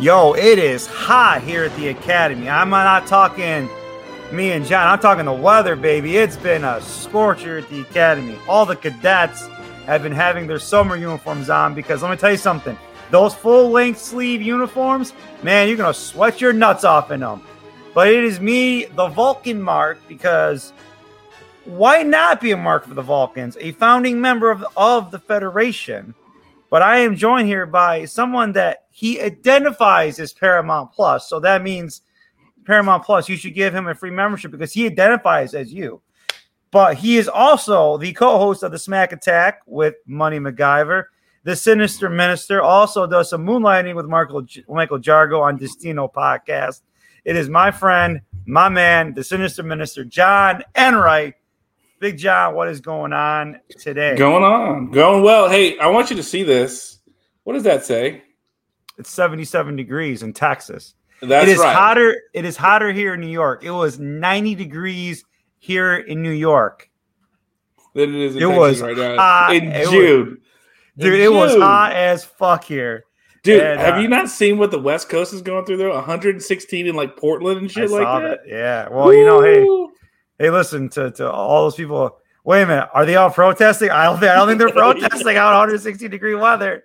Yo, it is hot here at the Academy. I'm not talking me and John. I'm talking the weather, baby. It's been a scorcher at the Academy. All the cadets have been having their summer uniforms on because let me tell you something. Those full-length sleeve uniforms, man, you're going to sweat your nuts off in them. But it is me, the Vulcan Mark, because why not be a Mark for the Vulcans, a founding member of the Federation? But I am joined here by someone that he identifies as Paramount Plus, so that means Paramount Plus, you should give him a free membership because he identifies as you. But he is also the co-host of The Smack Attack with Money McIver. The Sinister Minister also does some moonlighting with Michael Jargo on Destino Podcast. It is my friend, my man, the Sinister Minister, John Enright. Big John, what is going on today? Going well. Hey, I want you to see this. What does that say? It's 77 degrees in Texas. That's right. Hotter. It is hotter here in New York. It was 90 degrees here in New York. Than it is in Texas was right now. Hot in June. It was hot as fuck here. Dude, and, have you not seen what the West Coast is going through though? 116 in like Portland and shit like that. Yeah. Well, woo! You know, hey, listen to all those people. Wait a minute. Are they all protesting? I don't think they're protesting out 160 degree weather.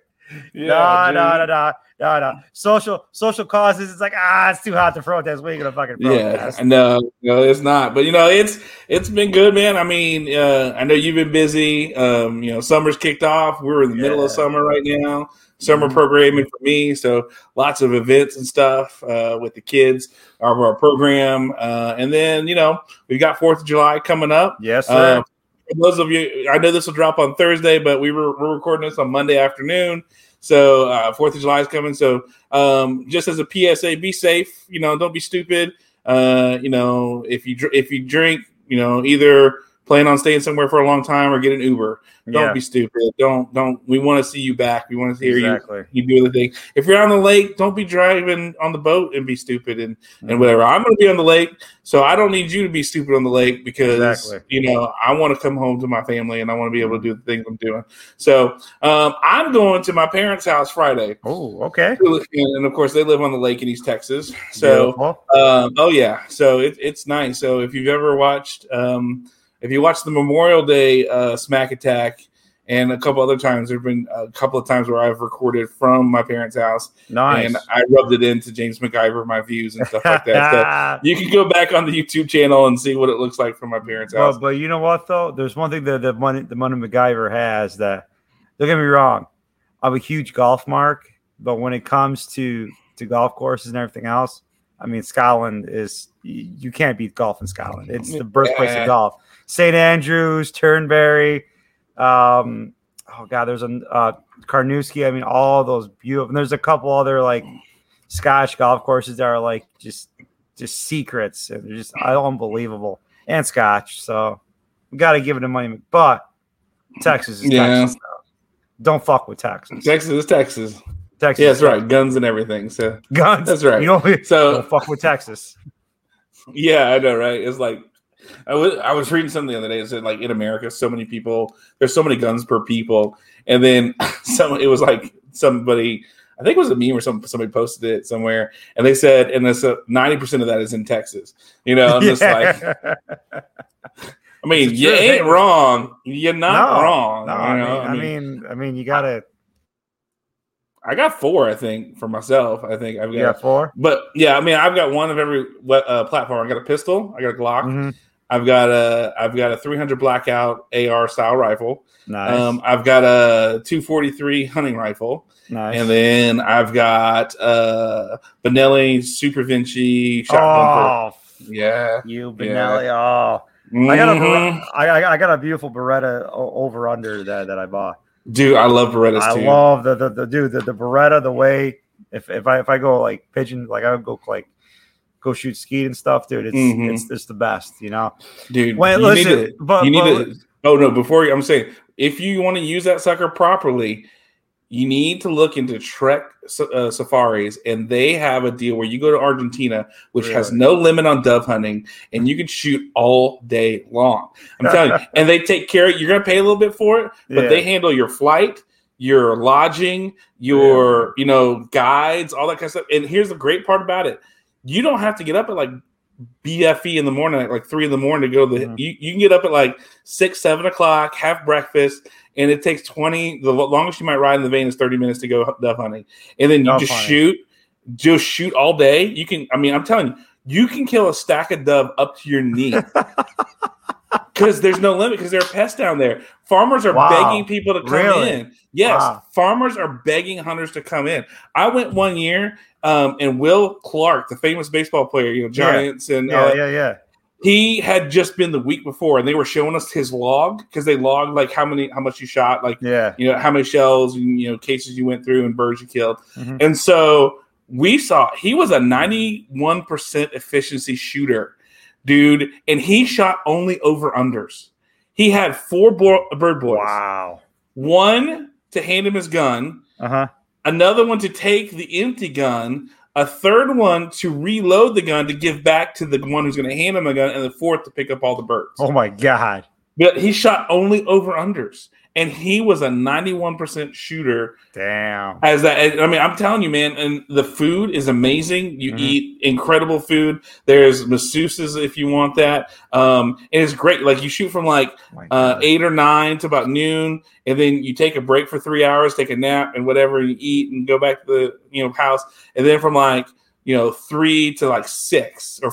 Yeah, no. Social causes. It's like it's too hot to protest. We're gonna fucking protest. Yeah, no, it's not. But you know, it's been good, man. I mean, I know you've been busy. You know, summer's kicked off. We're in the middle of summer right now. Summer programming for me, so lots of events and stuff with the kids of our program. And then you know, we've got 4th of July coming up. Yes, sir. Those of you, I know this will drop on Thursday, but we're recording this on Monday afternoon. So 4th of July is coming. So just as a PSA, be safe. You know, don't be stupid. You know, if you drink, you know, either plan on staying somewhere for a long time or get an Uber. Don't be stupid. Don't. We want to see you back. We want to hear you do the thing. If you're on the lake, don't be driving on the boat and be stupid and whatever. I'm going to be on the lake, so I don't need you to be stupid on the lake because you know I want to come home to my family and I want to be able to do the things I'm doing. So I'm going to my parents' house Friday. Oh, okay. And of course, they live on the lake in East Texas. So so it's nice. So if you've ever watched. If you watch the Memorial Day Smack Attack and a couple other times, there have been a couple of times where I've recorded from my parents' house. Nice. And I rubbed it into James McIver, my views and stuff like that. So you can go back on the YouTube channel and see what it looks like from my parents' house. But you know what, though? There's one thing that the money McIver has that, don't get me wrong, I'm a huge golf mark, but when it comes to golf courses and everything else, I mean, Scotland is – you can't beat golf in Scotland. It's the birthplace of golf. St. Andrews, Turnberry, there's a Carnoustie. I mean, all those beautiful – and there's a couple other, like, Scottish golf courses that are, like, just secrets. And they're just unbelievable. And Scotch. So we got to give it the money. But Texas is Texas. Don't fuck with Texas. Texas is Texas. Texas. Yeah, that's right. Guns and everything. So guns. That's right. You know, so don't fuck with Texas. Yeah, I know, right? It's like I was reading something the other day. It said like in America, so many people. There's so many guns per people, and then It was like somebody. I think it was a meme or somebody posted it somewhere, and they said, and that's 90% of that is in Texas. You know, I'm just like. I mean, you ain't wrong. You're not wrong. No, you know? I mean, you gotta. I got 4, I think, for myself. I think I've got 4. But yeah, I mean, I've got one of every platform. I got a pistol. I got a Glock. I've got a 300 blackout AR style rifle. Nice. I've got a 243 hunting rifle. Nice. And then I've got Benelli Super Vinci shotgun. Oh, yeah. You Benelli. Yeah. Oh, mm-hmm. I got a beautiful Beretta over under that I bought. Dude, I love Berettas too. I love the Beretta, the way if I go like pigeon, like I would go shoot skeet and stuff, dude. It's mm-hmm. it's the best, you know. Dude, I'm saying, if you want to use that sucker properly, you need to look into Trek Safaris, and they have a deal where you go to Argentina, which really? Has no limit on dove hunting, and you can shoot all day long. I'm telling you, and they take care of it. You're going to pay a little bit for it, but they handle your flight, your lodging, your guides, all that kind of stuff. And here's the great part about it. You don't have to get up at like BFE in the morning, like 3 a.m. to go. You can get up at like 6, 7 o'clock, have breakfast, and it takes 20. The longest you might ride in the vein is 30 minutes to go dove hunting, and then you just shoot all day. You can, I'm telling you, you can kill a stack of dove up to your knee because there's no limit. Because there are pests down there. Farmers are begging people to come in. Yes, farmers are begging hunters to come in. I went one year. And Will Clark, the famous baseball player, Giants and he had just been the week before, and they were showing us his log because they logged like how much you shot, how many shells and cases you went through and birds you killed, and so we saw he was a 91% efficiency shooter, dude, and he shot only over unders. He had 4 bird boys. Wow, one to hand him his gun. Uh huh. Another one to take the empty gun, a third one to reload the gun to give back to the one who's going to hand him a gun, and the fourth to pick up all the birds. Oh, my God. But he shot only over-unders, and he was a 91% shooter. Damn. I'm telling you, man, and the food is amazing. You eat incredible food. There's masseuses if you want that. And it's great. Like, you shoot from, 8 or 9 to about noon, and then you take a break for 3 hours, take a nap and whatever, and you eat and go back to the house. And then from 3 to 6 or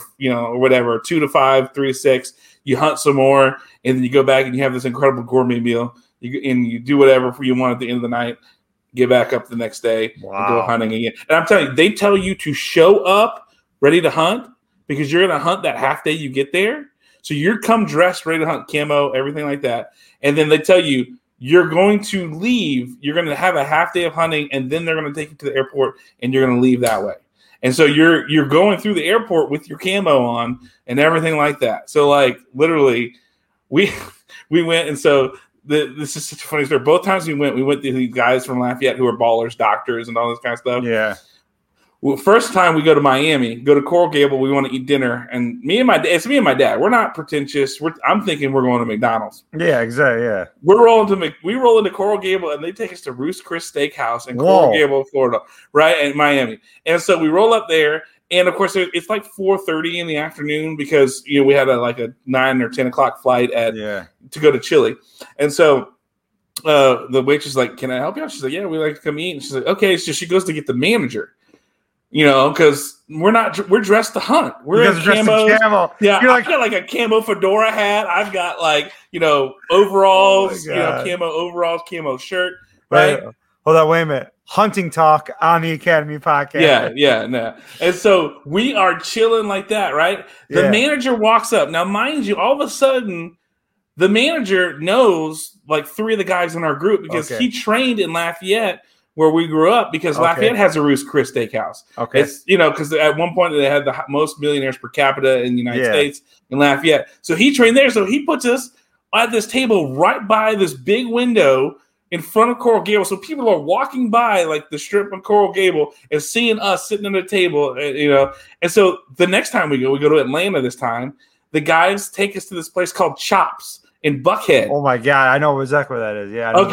whatever, 2 to 5, 3 to 6, you hunt some more, and then you go back and you have this incredible gourmet meal. You do whatever you want at the end of the night. Get back up the next day and go hunting again. And I'm telling you, they tell you to show up ready to hunt because you're going to hunt that half day you get there. So you're come dressed, ready to hunt, camo, everything like that. And then they tell you you're going to leave. You're going to have a half day of hunting, and then they're going to take you to the airport, and you're going to leave that way. And so you're going through the airport with your camo on and everything like that. So literally, we went, and so. This is such a funny story. Both times we went to these guys from Lafayette who are ballers, doctors, and all this kind of stuff. Yeah. Well, first time we go to Miami, go to Coral Gables. We want to eat dinner, and me and my dad. We're not pretentious. I'm thinking we're going to McDonald's. Yeah, exactly. Yeah. We roll into Coral Gables, and they take us to Ruth's Chris Steakhouse in Coral Gables, Florida, right in Miami. And so we roll up there. And, of course, it's 4:30 in the afternoon because, we had a 9 or 10 o'clock flight to go to Chile. And so the waitress is like, can I help you out? She's like, yeah, we like to come eat. And she's like, okay. So she goes to get the manager, because we're dressed to hunt. We're in camo. Yeah, I've got a camo fedora hat. I've got overalls, camo overalls, camo shirt. Right. Right. Hold on, wait a minute. Hunting talk on the Academy podcast. Yeah. And so we are chilling like that, right? The manager walks up. Now, mind you, all of a sudden, the manager knows 3 of the guys in our group because he trained in Lafayette where we grew up because Lafayette has a Ruth's Chris Steakhouse. Okay. It's, because at one point they had the most millionaires per capita in the United States in Lafayette. So he trained there. So he puts us at this table right by this big window in front of Coral Gables, so people are walking by the strip of Coral Gables and seeing us sitting at a table, And so the next time we go to Atlanta. This time, the guys take us to this place called Chops in Buckhead. Oh my God, I know exactly where that is. Yeah. So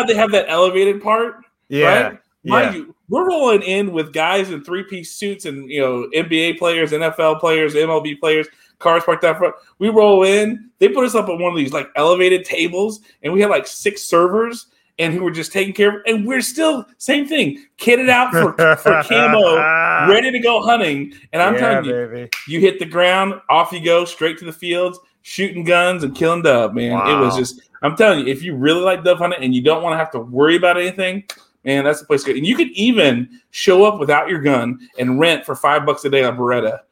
how they have that elevated part? Yeah. Right? Mind you, we're rolling in with guys in 3-piece suits and NBA players, NFL players, MLB players. Cars parked out front. We roll in. They put us up at one of these elevated tables, and we had 6 servers, and who were just taking care of, and we're still, same thing, kitted out for camo, ready to go hunting. And I'm telling you, baby. You hit the ground, off you go, straight to the fields, shooting guns and killing dove, man. Wow. It was just, I'm telling you, if you really like dove hunting and you don't want to have to worry about anything, man, that's the place to go. And you could even show up without your gun and rent for $5 a day on Beretta.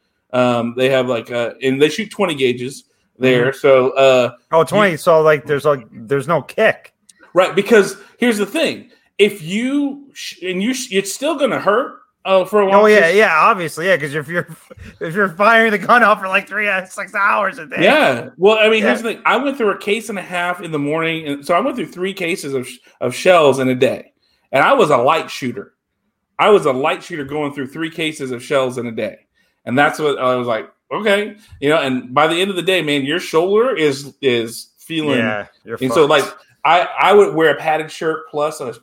They have like, and they shoot 20 gauges there. Mm-hmm. So, 20. So like, there's no kick, right? Because here's the thing: if you it's still gonna hurt. For a while. Oh yeah, obviously, yeah. Because if you're firing the gun off for like 3 to 6 hours a day. Yeah. Well, I mean, here's the thing: I went through a case and a half in the morning, and so I went through 3 cases of shells in a day, and I was a light shooter. I was a light shooter going through 3 cases of shells in a day. And that's what I was like, okay, and by the end of the day, man, your shoulder is feeling. Yeah, you're fucked. So like I would wear a padded shirt plus a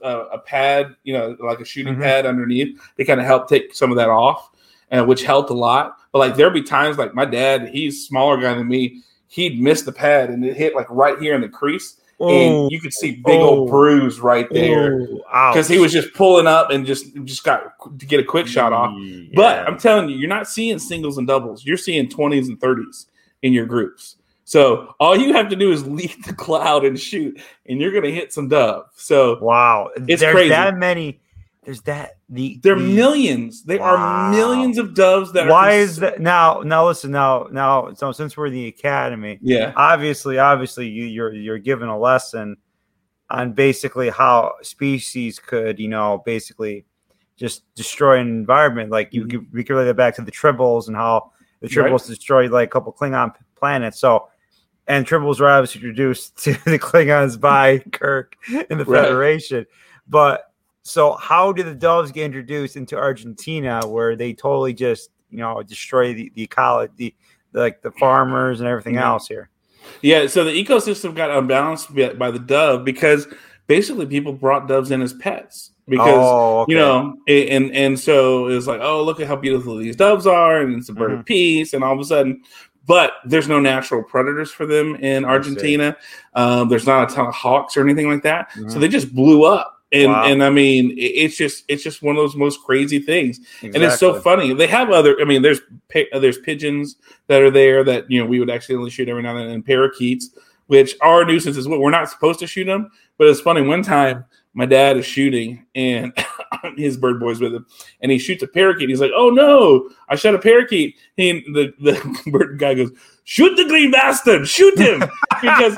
pad, like a shooting pad underneath to kind of help take some of that off, which helped a lot. But like there'd be times like my dad, he's a smaller guy than me, he'd miss the pad and it hit like right here in the crease. Ooh. And you could see big old bruise right there because he was just pulling up and just got to get a quick shot off. Yeah. But I'm telling you, you're not seeing singles and doubles. You're seeing 20s and 30s in your groups. So all you have to do is lead the cloud and shoot, and you're going to hit some dove. So wow, it's there's crazy. That many. There's that there are millions. There are millions of doves that. Why is that now? Now listen. Now. So since we're the academy, yeah. Obviously, you're given a lesson on basically how species could, basically just destroy an environment. Like we could relate that back to the tribbles and how the tribbles destroyed like a couple Klingon planets. So. And tribbles were obviously reduced to the Klingons by Kirk and the Federation, but. So how did the doves get introduced into Argentina, where they totally just destroy the ecology, the farmers and everything else here? Yeah, so the ecosystem got unbalanced by the dove because basically people brought doves in as pets because and so it was like, oh, look at how beautiful these doves are, and it's a bird of peace, and all of a sudden. But there's no natural predators for them in Argentina. There's not a ton of hawks or anything like that, so they just blew up. And I mean, it's just one of those most crazy things. Exactly. And it's so funny. They have there's pigeons that are there that, we would accidentally shoot every now and then, and parakeets, which are nuisances. We're not supposed to shoot them, but it's funny. One time my dad is shooting and his bird boy's with him, and he shoots a parakeet. He's like, oh no, I shot a parakeet. And the bird guy goes, shoot the green bastard, shoot him. Because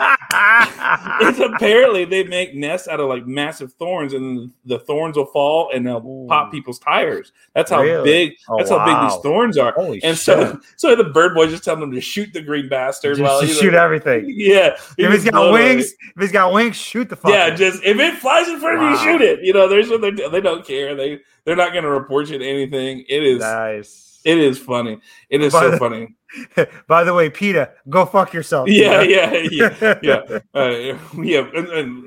it's apparently they make nests out of like massive thorns, and the thorns will fall and they'll pop people's tires. That's how big. That's how big these thorns are. Holy and shit. So the bird boy just telling them to shoot the green bastard. Just shoot everything. Yeah. If he's got wings, shoot the fuck. Yeah. Just if it flies in front of you, shoot it. There's what they don't care. They're not going to report you to anything. It is nice. It is funny. It is so funny. By the way, PETA, go fuck yourself. Yeah. And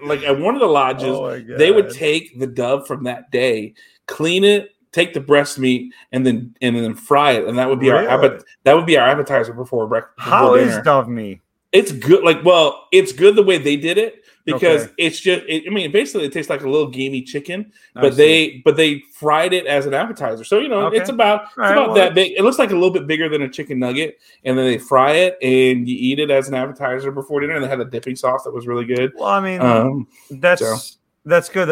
like at one of the lodges, they would take the dove from that day, clean it, take the breast meat, and then fry it, and that would be our appetizer before breakfast. How is dove meat? It's good. It's good the way they did it because it's just. Basically, it tastes like a little gamey chicken, but they fried it as an appetizer. So it's about that big. It looks like a little bit bigger than a chicken nugget, and then they fry it and you eat it as an appetizer before dinner. And they had a dipping sauce that was really good. Well, I mean, that's good. That's good.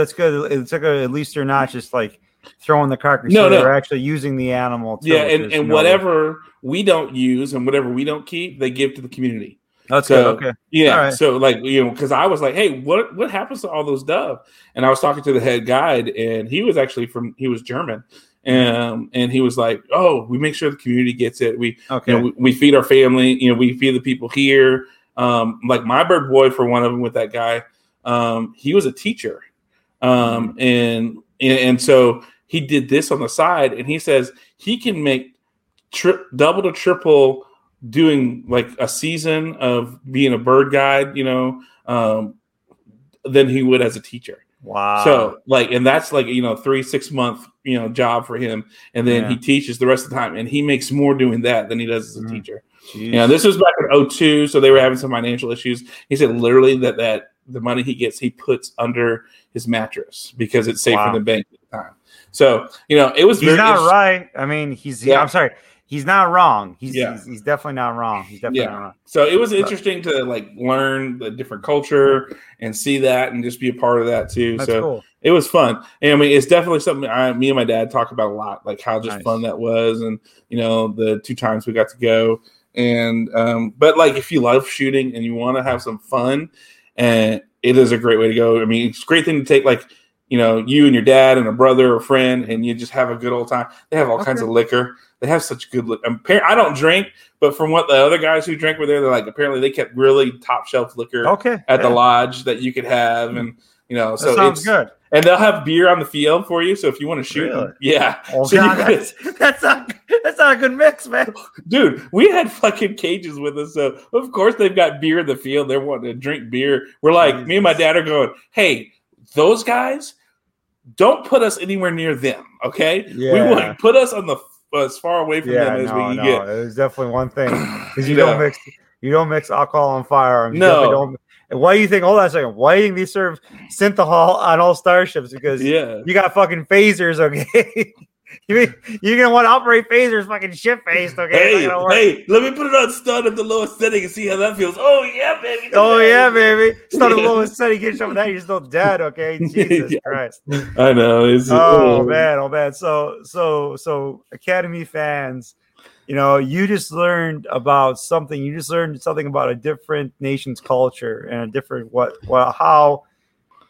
It's like at least they're not just like throwing the carcass. No. They're actually using the animal. And whatever we don't use and whatever we don't keep, they give to the community. That's so good. Okay. Yeah. Right. So because I was like, hey, what happens to all those dove? And I was talking to the head guide, and he was actually he was German. And he was like, oh, we make sure the community gets it. We feed our family, we feed the people here. Like my bird boy, for one of them with that guy, he was a teacher. And so he did this on the side, and he says he can make double to triple doing like a season of being a bird guide, than he would as a teacher. Wow. So like, and that's like, 3-6 month, job for him. And then he teaches the rest of the time, and he makes more doing that than he does as a teacher. Jeez. This was back in 2002. So they were having some financial issues. He said literally that the money he gets, he puts under his mattress because it's safer than bank at the time. So, you know, it was he's not right. I mean, I'm sorry. He's not wrong. He's definitely not wrong. He's definitely not wrong. So it was interesting to like learn the different culture and see that and just be a part of that too. That's so cool. It was fun. And I mean, it's definitely something me and my dad talk about a lot, like how just fun that was. And, you know, the two times we got to go and, but like, if you love shooting and you want to have some fun, and it is a great way to go. I mean, it's a great thing to take, like, you know, you and your dad and a brother or friend, and you just have a good old time. They have all kinds of liquor. They have such good liquor. I don't drink, but from what the other guys who drank were there, they're like, apparently they kept really top shelf liquor at the lodge that you could have. And, you know, so it's good. And they'll have beer on the field for you. So if you want to shoot, Oh, so God, that's not a good mix, man. Dude, we had fucking cages with us. So of course they've got beer in the field. They're wanting to drink beer. We're like, me and my dad are going, hey, those guys, don't put us anywhere near them. Okay. Yeah. We want to put us on the as far away from them as we can get. It was definitely one thing. Because you don't mix alcohol and firearms. No. Why do you think? Hold on a second. Why do you think they serve synthahol on all starships? Because you got fucking phasers, okay? You're gonna want to operate phasers, fucking shit faced, okay? Hey, let me put it on stun at the lowest setting and see how that feels. Oh yeah, baby. Stun at the lowest setting. Get some of that. You're still dead, okay? Jesus Christ. I know. Oh man. So Academy fans. You know, you just learned something about a different nation's culture and a different how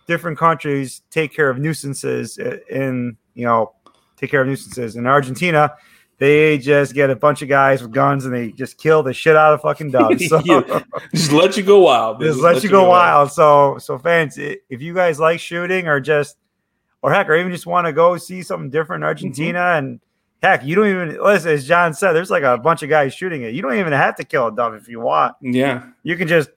different countries take care of nuisances In Argentina, they just get a bunch of guys with guns and they just kill the shit out of fucking dogs. So just let you go wild. Just let you go wild. So fans, if you guys like shooting or even just want to go see something different in Argentina and heck, you don't even listen. As John said, there's like a bunch of guys shooting it. You don't even have to kill a dove if you want. Yeah, you can just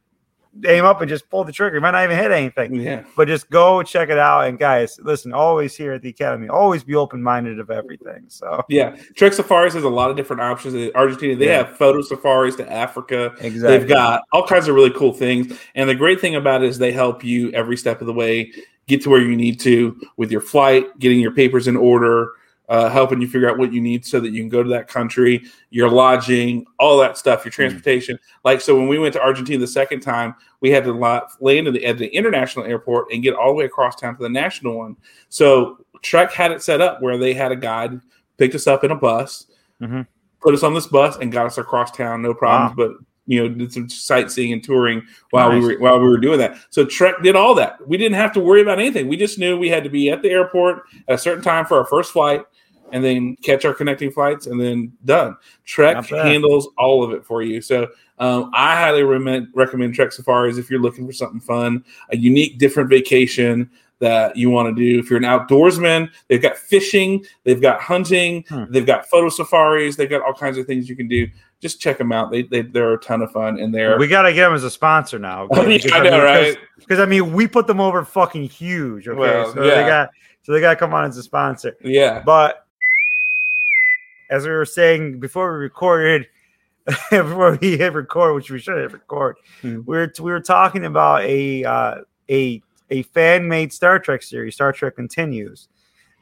aim up and just pull the trigger. You might not even hit anything. Yeah, but just go check it out. And guys, listen, always here at the Academy, always be open-minded of everything. So yeah, Trek Safaris has a lot of different options in Argentina. They have photo safaris to Africa. Exactly, they've got all kinds of really cool things. And the great thing about it is they help you every step of the way get to where you need to with your flight, getting your papers in order. Helping you figure out what you need so that you can go to that country, your lodging, all that stuff, your transportation. Like, so when we went to Argentina the second time, we had to land at the international airport and get all the way across town to the national one. So Trek had it set up where they had a guide, picked us up in a bus, put us on this bus and got us across town, no problems, but you know, did some sightseeing and touring while we were doing that. So Trek did all that. We didn't have to worry about anything. We just knew we had to be at the airport at a certain time for our first flight, and then catch our connecting flights, and then done. Trek handles all of it for you. So I highly recommend Trek Safaris if you're looking for something fun, a unique, different vacation that you want to do. If you're an outdoorsman, they've got fishing, they've got hunting, they've got photo safaris, they've got all kinds of things you can do. Just check them out. They're a ton of fun in there. We got to get them as a sponsor now. Right? Because, I mean, we put them over fucking huge, okay? Well, they got to come on as a sponsor. Yeah. But as we were saying before we hit record, which we should hit record, we were talking about a fan-made Star Trek series, Star Trek Continues,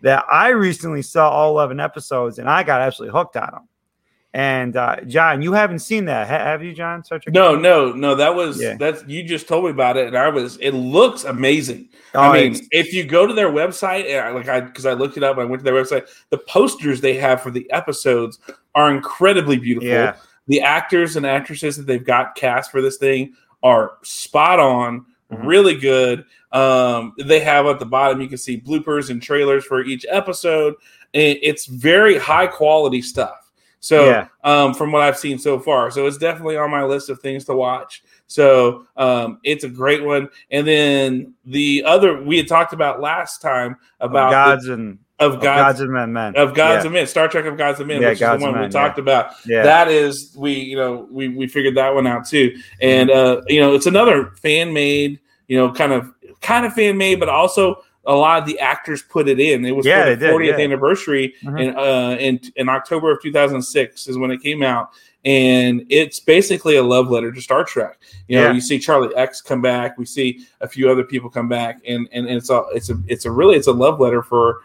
that I recently saw all 11 episodes, and I got absolutely hooked on them. And John, you haven't seen that, have you, John? Star Trek No. That's you just told me about it, and it looks amazing. If you go to their website, and I looked it up, I went to their website. The posters they have for the episodes are incredibly beautiful. Yeah. The actors and actresses that they've got cast for this thing are spot on, really good. They have at the bottom you can see bloopers and trailers for each episode, and it's very high quality stuff. So from what I've seen so far. So it's definitely on my list of things to watch. So it's a great one. And then the other we had talked about last time about Of Gods and Men. Star Trek of Gods and Men, which is the one we talked about. Yeah. That is we figured that one out too. And it's another fan made, kind of fan made, but also a lot of the actors put it in. It was for the 40th anniversary in October of 2006 is when it came out. And it's basically a love letter to Star Trek. You know, you see Charlie X come back. We see a few other people come back, and it's a love letter for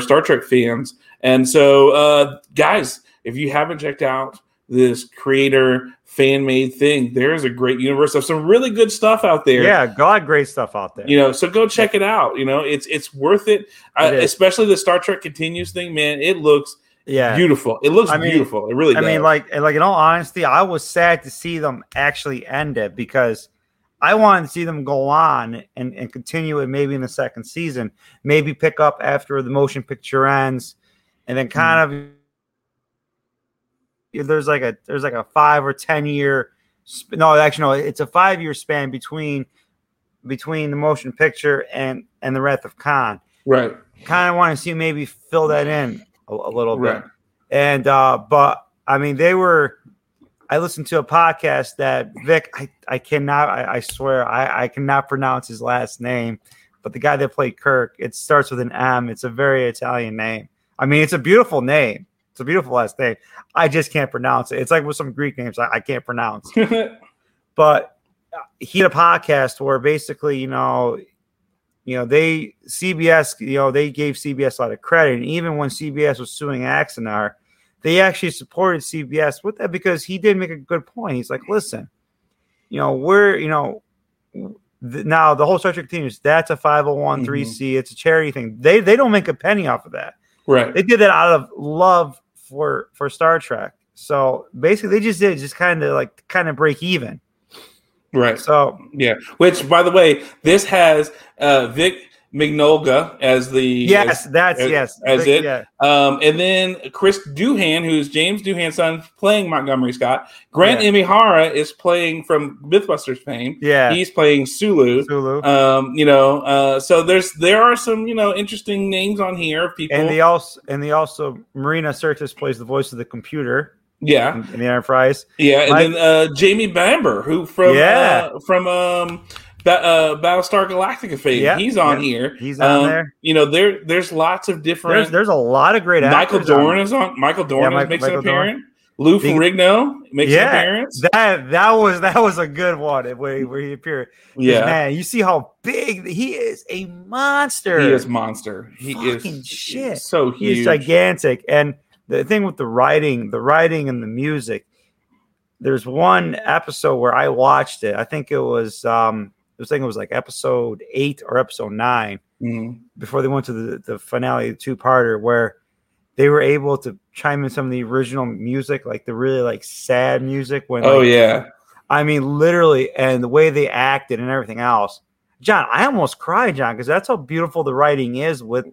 Star Trek fans. And so, guys, if you haven't checked out this creator fan-made thing, there's a great universe of some really good stuff out there. Yeah, a lot of great stuff out there. You know, so go check it out. You know, it's worth it. Especially the Star Trek Continues thing, man. It looks beautiful. It looks beautiful. It really does. I mean, like in all honesty, I was sad to see them actually end it, because I wanted to see them go on and continue it, maybe in the second season, maybe pick up after the motion picture ends, and then kind of there's like a 5 or 10 year it's a 5-year span between the motion picture and the Wrath of Khan. Right. Kind of want to see maybe fill that in a little bit. Right. And but I mean, I listened to a podcast that Vic, I cannot pronounce his last name, but the guy that played Kirk, it starts with an M. It's a very Italian name. I mean, it's a beautiful name. It's a beautiful last name. I just can't pronounce it. It's like with some Greek names I can't pronounce. But he had a podcast where basically, they gave CBS a lot of credit. And even when CBS was suing Axanar, they actually supported CBS with that, because he did make a good point. He's like, listen, now the whole Star Trek Continues, that's a 501(c)(3). It's a charity thing. They don't make a penny off of that. Right. They did that out of love for Star Trek. So basically they just did kind of break even. Right. So yeah. Which, by the way, this has Vic Mignogna as the Vic. Yeah. And then Chris Doohan, who's James Doohan's son, playing Montgomery Scott. Grant Imahara is playing, from Mythbusters fame. Yeah, he's playing Sulu. So there are some interesting names on here. People, and they also Marina Sirtis plays the voice of the computer. Yeah, in the Enterprise. Yeah, and then Jamie Bamber, who from Battlestar Galactica fame. Yeah, he's on here. He's on there. There's lots of different. There's a lot of great actors. Michael Dorn makes an appearance. Lou Ferrigno makes an appearance. That was a good one where he appeared. Yeah, man, you see how big he is. A monster. He is monster. He Fucking is shit. Is so huge. He's gigantic. And the thing with the writing and the music. There's one episode where I watched it. I think it was like episode 8 or episode 9 before they went to the finale, the two-parter, where they were able to chime in some of the original music, like the really sad music. I mean, literally, and the way they acted and everything else. John, I almost cried, John, because that's how beautiful the writing is with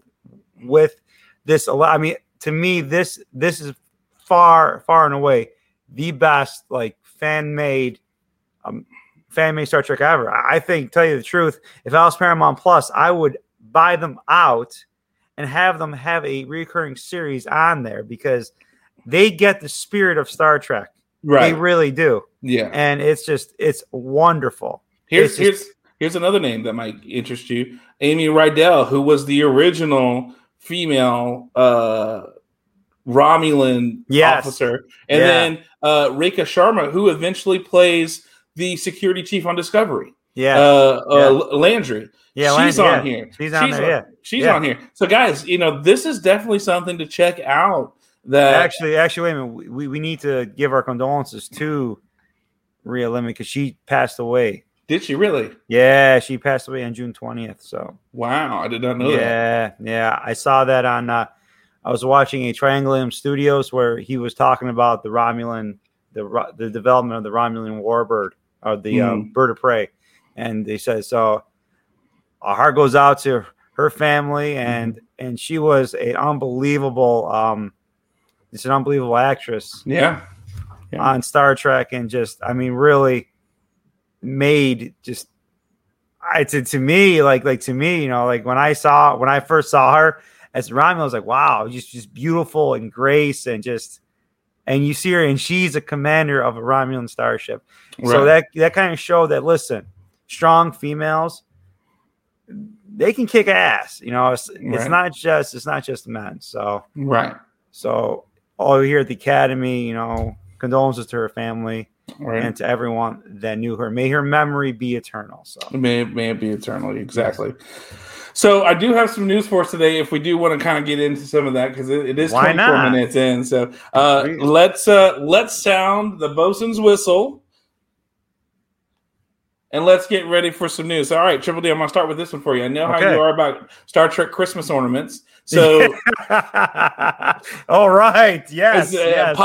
this. I mean, to me, this is far and away the best fan-made Star Trek ever. I think, tell you the truth, if I was Paramount Plus, I would buy them out and have them have a recurring series on there, because they get the spirit of Star Trek. Right. They really do. Yeah. And it's wonderful. Here's another name that might interest you. Amy Rydell, who was the original female Romulan officer, and then Rekha Sharma, who eventually plays the security chief on Discovery. Landry. Yeah, she's on here. On here. So, guys, this is definitely something to check out. That actually, wait a minute. We need to give our condolences to Rhea Lemon, because she passed away. Did she really? Yeah, she passed away on June 20th. So, wow, I did not know that. Yeah, I saw that on. I was watching a Triangulum Studios where he was talking about the Romulan, the development of the Romulan warbird, or the bird of prey, and they said, so our heart goes out to her family, and she was an unbelievable actress. Yeah, on Star Trek, and really made just. When I first saw her as Romulan, I was like, wow, just beautiful and grace, and you see her, and she's a commander of a Romulan starship. Right. So that kind of showed that, listen, strong females they can kick ass. You know, it's not just men. So right. So all here at the Academy, you know, condolences to her family and to everyone that knew her. May her memory be eternal. So may it be eternally. Exactly. So I do have some news for us today. If we do want to kind of get into some of that, because it is 24 minutes in. So let's sound the bosun's whistle. And let's get ready for some news. All right, Triple D, I'm going to start with this one for you. I know how you are about Star Trek Christmas ornaments. So, all right, yes.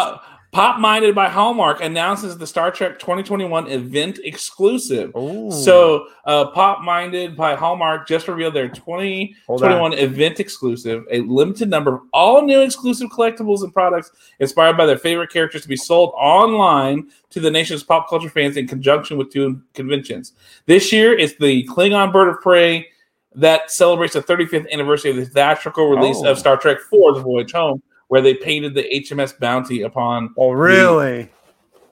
Pop-Minded by Hallmark announces the Star Trek 2021 event exclusive. Ooh. So, Pop-Minded by Hallmark just revealed their 2021 event exclusive, a limited number of all new exclusive collectibles and products inspired by their favorite characters to be sold online to the nation's pop culture fans in conjunction with two conventions. This year, it's the Klingon Bird of Prey that celebrates the 35th anniversary of the theatrical release of Star Trek IV: The Voyage Home, where they painted the HMS Bounty upon. Oh, really?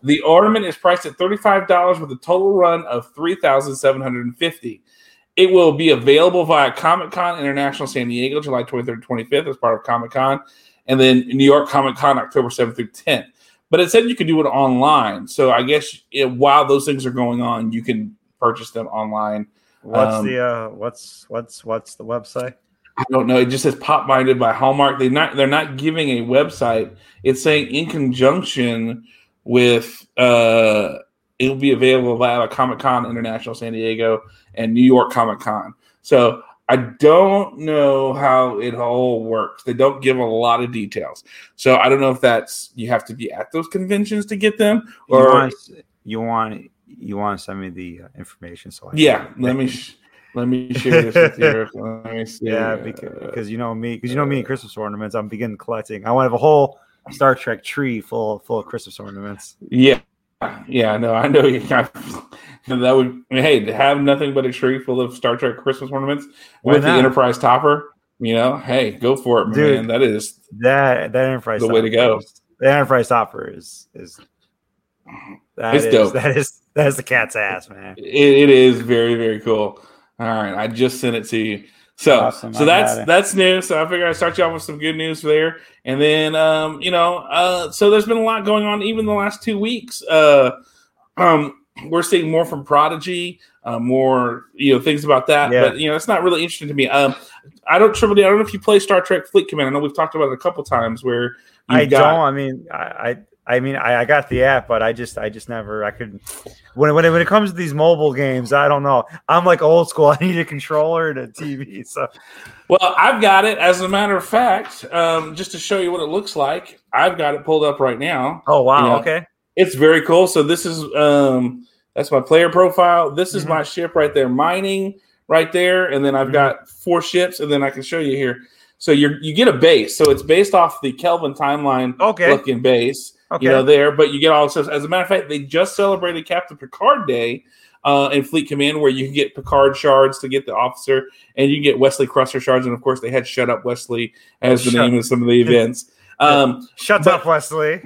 The ornament is priced at $35 with a total run of $3,750. It will be available via Comic-Con International San Diego, July 23rd, 25th as part of Comic-Con, and then New York Comic Con, October 7th through 10th. But it said you could do it online. So I guess while those things are going on, you can purchase them online. What's what's the website? I don't know. It just says Pop-Minded by Hallmark. They're not giving a website. It's saying in conjunction with it'll be available via Comic-Con International San Diego and New York Comic Con. So I don't know how it all works. They don't give a lot of details. So I don't know if that's you have to be at those conventions to get them, or you want to send me the information. So Let me share this with you. Let me see. Yeah, because you know me and Christmas ornaments, I'm beginning collecting. I want to have a whole Star Trek tree full of Christmas ornaments. Yeah, no, I know you got that would. Hey, to have nothing but a tree full of Star Trek Christmas ornaments with the Enterprise topper, you know, hey, go for it, dude, man. That is that Enterprise the way to go. The Enterprise topper is that is the cat's ass, man. It is very, very cool. All right, I just sent it to you. So, awesome, so that's new. So I figured I'd start you off with some good news there, and then so there's been a lot going on even the last 2 weeks. We're seeing more from Prodigy, more things about that. Yeah. But it's not really interesting to me. I don't know if you play Star Trek Fleet Command. I know we've talked about it a couple times. Where I don't. I mean, I got the app, but I just never. I couldn't. When it comes to these mobile games, I don't know. I'm like old school. I need a controller and a TV. So, well, I've got it. As a matter of fact, just to show you what it looks like, I've got it pulled up right now. Oh wow! Okay, it's very cool. So this is that's my player profile. This is my ship right there, mining right there, and then I've got four ships, and then I can show you here. So you get a base. So it's based off the Kelvin timeline looking base. Okay. But you get all this. As a matter of fact, they just celebrated Captain Picard Day in Fleet Command, where you can get Picard shards to get the officer, and you can get Wesley Crusher shards. And of course, they had Shut Up Wesley as the name of some of the events. Shut Up Wesley.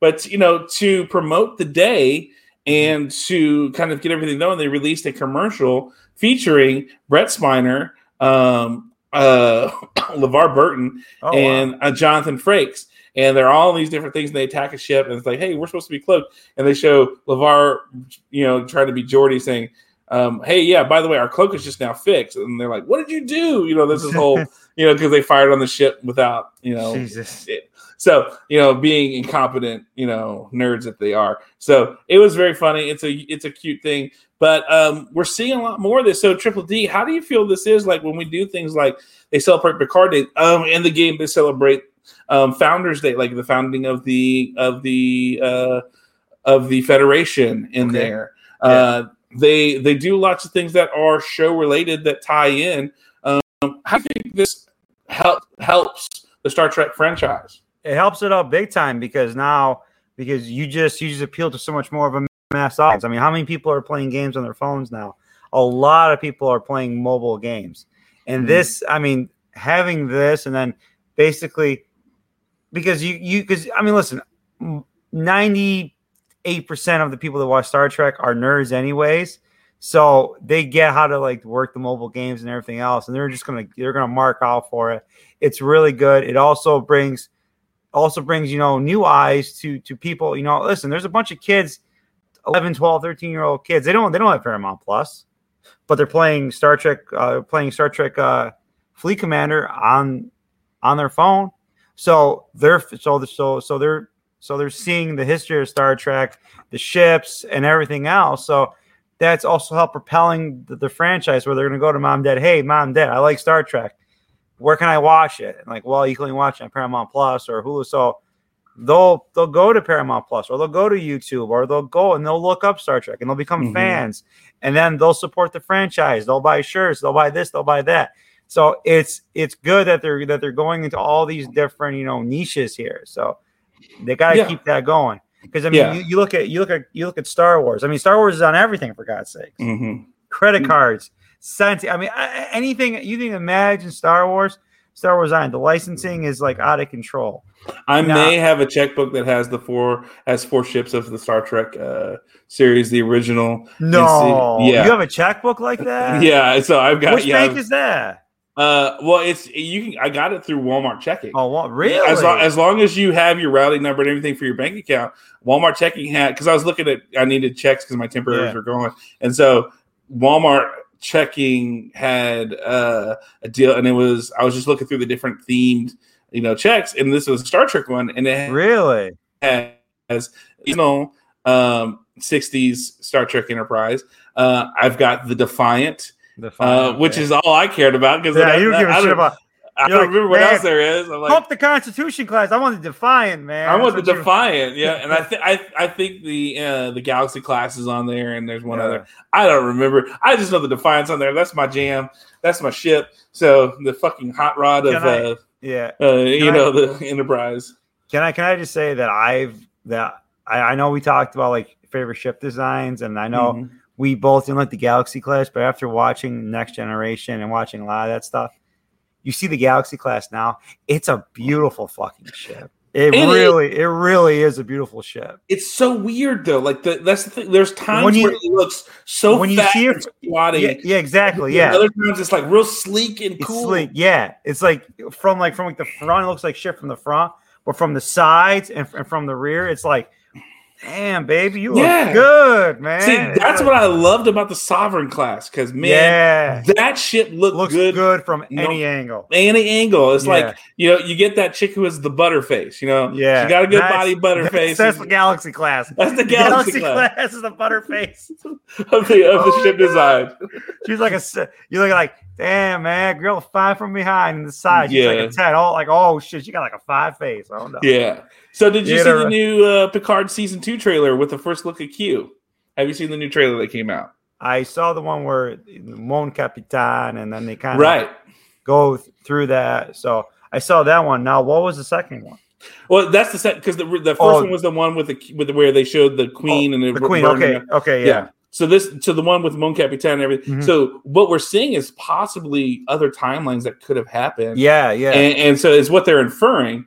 But to promote the day and to kind of get everything done, they released a commercial featuring Brett Spiner, LeVar Burton, and Jonathan Frakes. And they're all these different things, and they attack a ship, and it's like, hey, we're supposed to be cloaked. And they show LeVar, trying to be Geordi, saying, hey, yeah, by the way, our cloak is just now fixed. And they're like, what did you do? This is whole, because they fired on the ship without, Jesus. So, being incompetent, nerds that they are. So it was very funny. It's a cute thing. But we're seeing a lot more of this. So, Triple D, how do you feel this is like when we do things like they celebrate Picard Day? In the game, they celebrate Founders Day, like the founding of the Federation in there. Yeah. They do lots of things that are show related that tie in. How do you think this helps the Star Trek franchise? It helps it up big time because you just appeal to so much more of a mass audience. I mean, how many people are playing games on their phones now? A lot of people are playing mobile games, and this, I mean, having this and then basically. Because listen, 98% of the people that watch Star Trek are nerds anyways. So they get how to like work the mobile games and everything else, and they're gonna mark out for it. It's really good. It also brings new eyes to people. You know, listen, there's a bunch of kids, 11, 12, 13-year-old kids. They don't have Paramount Plus, but they're playing Star Trek Fleet Commander on their phone. So they're seeing the history of Star Trek, the ships, and everything else. So that's also helped propelling the franchise, where they're going to go to mom, dad. Hey, mom, dad, I like Star Trek. Where can I watch it? And like, well, you can watch it on Paramount Plus or Hulu. So they'll go to Paramount Plus, or they'll go to YouTube, or they'll go and they'll look up Star Trek, and they'll become fans. And then they'll support the franchise. They'll buy shirts. They'll buy this. They'll buy that. So it's good that they're going into all these different niches here. So they got to keep that going. Because I mean, you look at Star Wars. I mean, Star Wars is on everything, for God's sake. Credit cards, licensing. I mean, anything you can imagine. Star Wars on the licensing is like out of control. I may have a checkbook that has four ships of the Star Trek series, the original. No, you have a checkbook like that? Yeah. So I've got. Which bank is that? Well, I got it through Walmart checking. Oh, really? As long as you have your routing number and everything for your bank account, Walmart checking had, because I was looking at, I needed checks because my temporaries were going. And so Walmart checking had a deal, and I was just looking through the different themed, checks. And this was a Star Trek one. And it really has, 60s Star Trek Enterprise. I've got the Defiant. Which is all I cared about, because I don't remember what else there is. I'm like, pump the Constitution class. I want the Defiant, man. And I think the Galaxy class is on there, and there's one other. I don't remember. I just know the Defiant's on there. That's my jam. That's my ship. So the fucking hot rod of the Enterprise. Can I just say that I know we talked about like favorite ship designs, and I know. We both didn't like the Galaxy class, but after watching Next Generation and watching a lot of that stuff, you see the Galaxy class now. It's a beautiful fucking ship. It really is a beautiful ship. It's so weird though. Like that's the thing. There's times where it looks so when fat you see it, squatty. Yeah, exactly. Yeah. Other times it's like real sleek and cool. It's sleek, yeah. It's like from the front, it looks like shit from the front, but from the sides and from the rear, it's like, damn, baby, you look good, man. See, that's what I loved about the Sovereign class, because, man, that shit looks good from any angle. Any angle. It's like, you get that chick who has the butterface, She got a good body butterface. That's the Galaxy class. That's the Galaxy class. Class is the butterface of the ship design. She's like you look like, damn, man, girl 5 from behind and the side. She's like a 10. Oh, like, oh, shit, she got like a 5 face. I don't know. Yeah. So did you see the new Picard season 2 trailer with the first look at Q? Have you seen the new trailer that came out? I saw the one where Mon Capitan, and then they kind of go through that. So I saw that one. Now, what was the second one? Well, that's the second, because the first one was the one with where they showed the Queen and the Queen. Okay. So the one with Mon Capitan and everything. So what we're seeing is possibly other timelines that could have happened. Yeah. And so it's what they're inferring.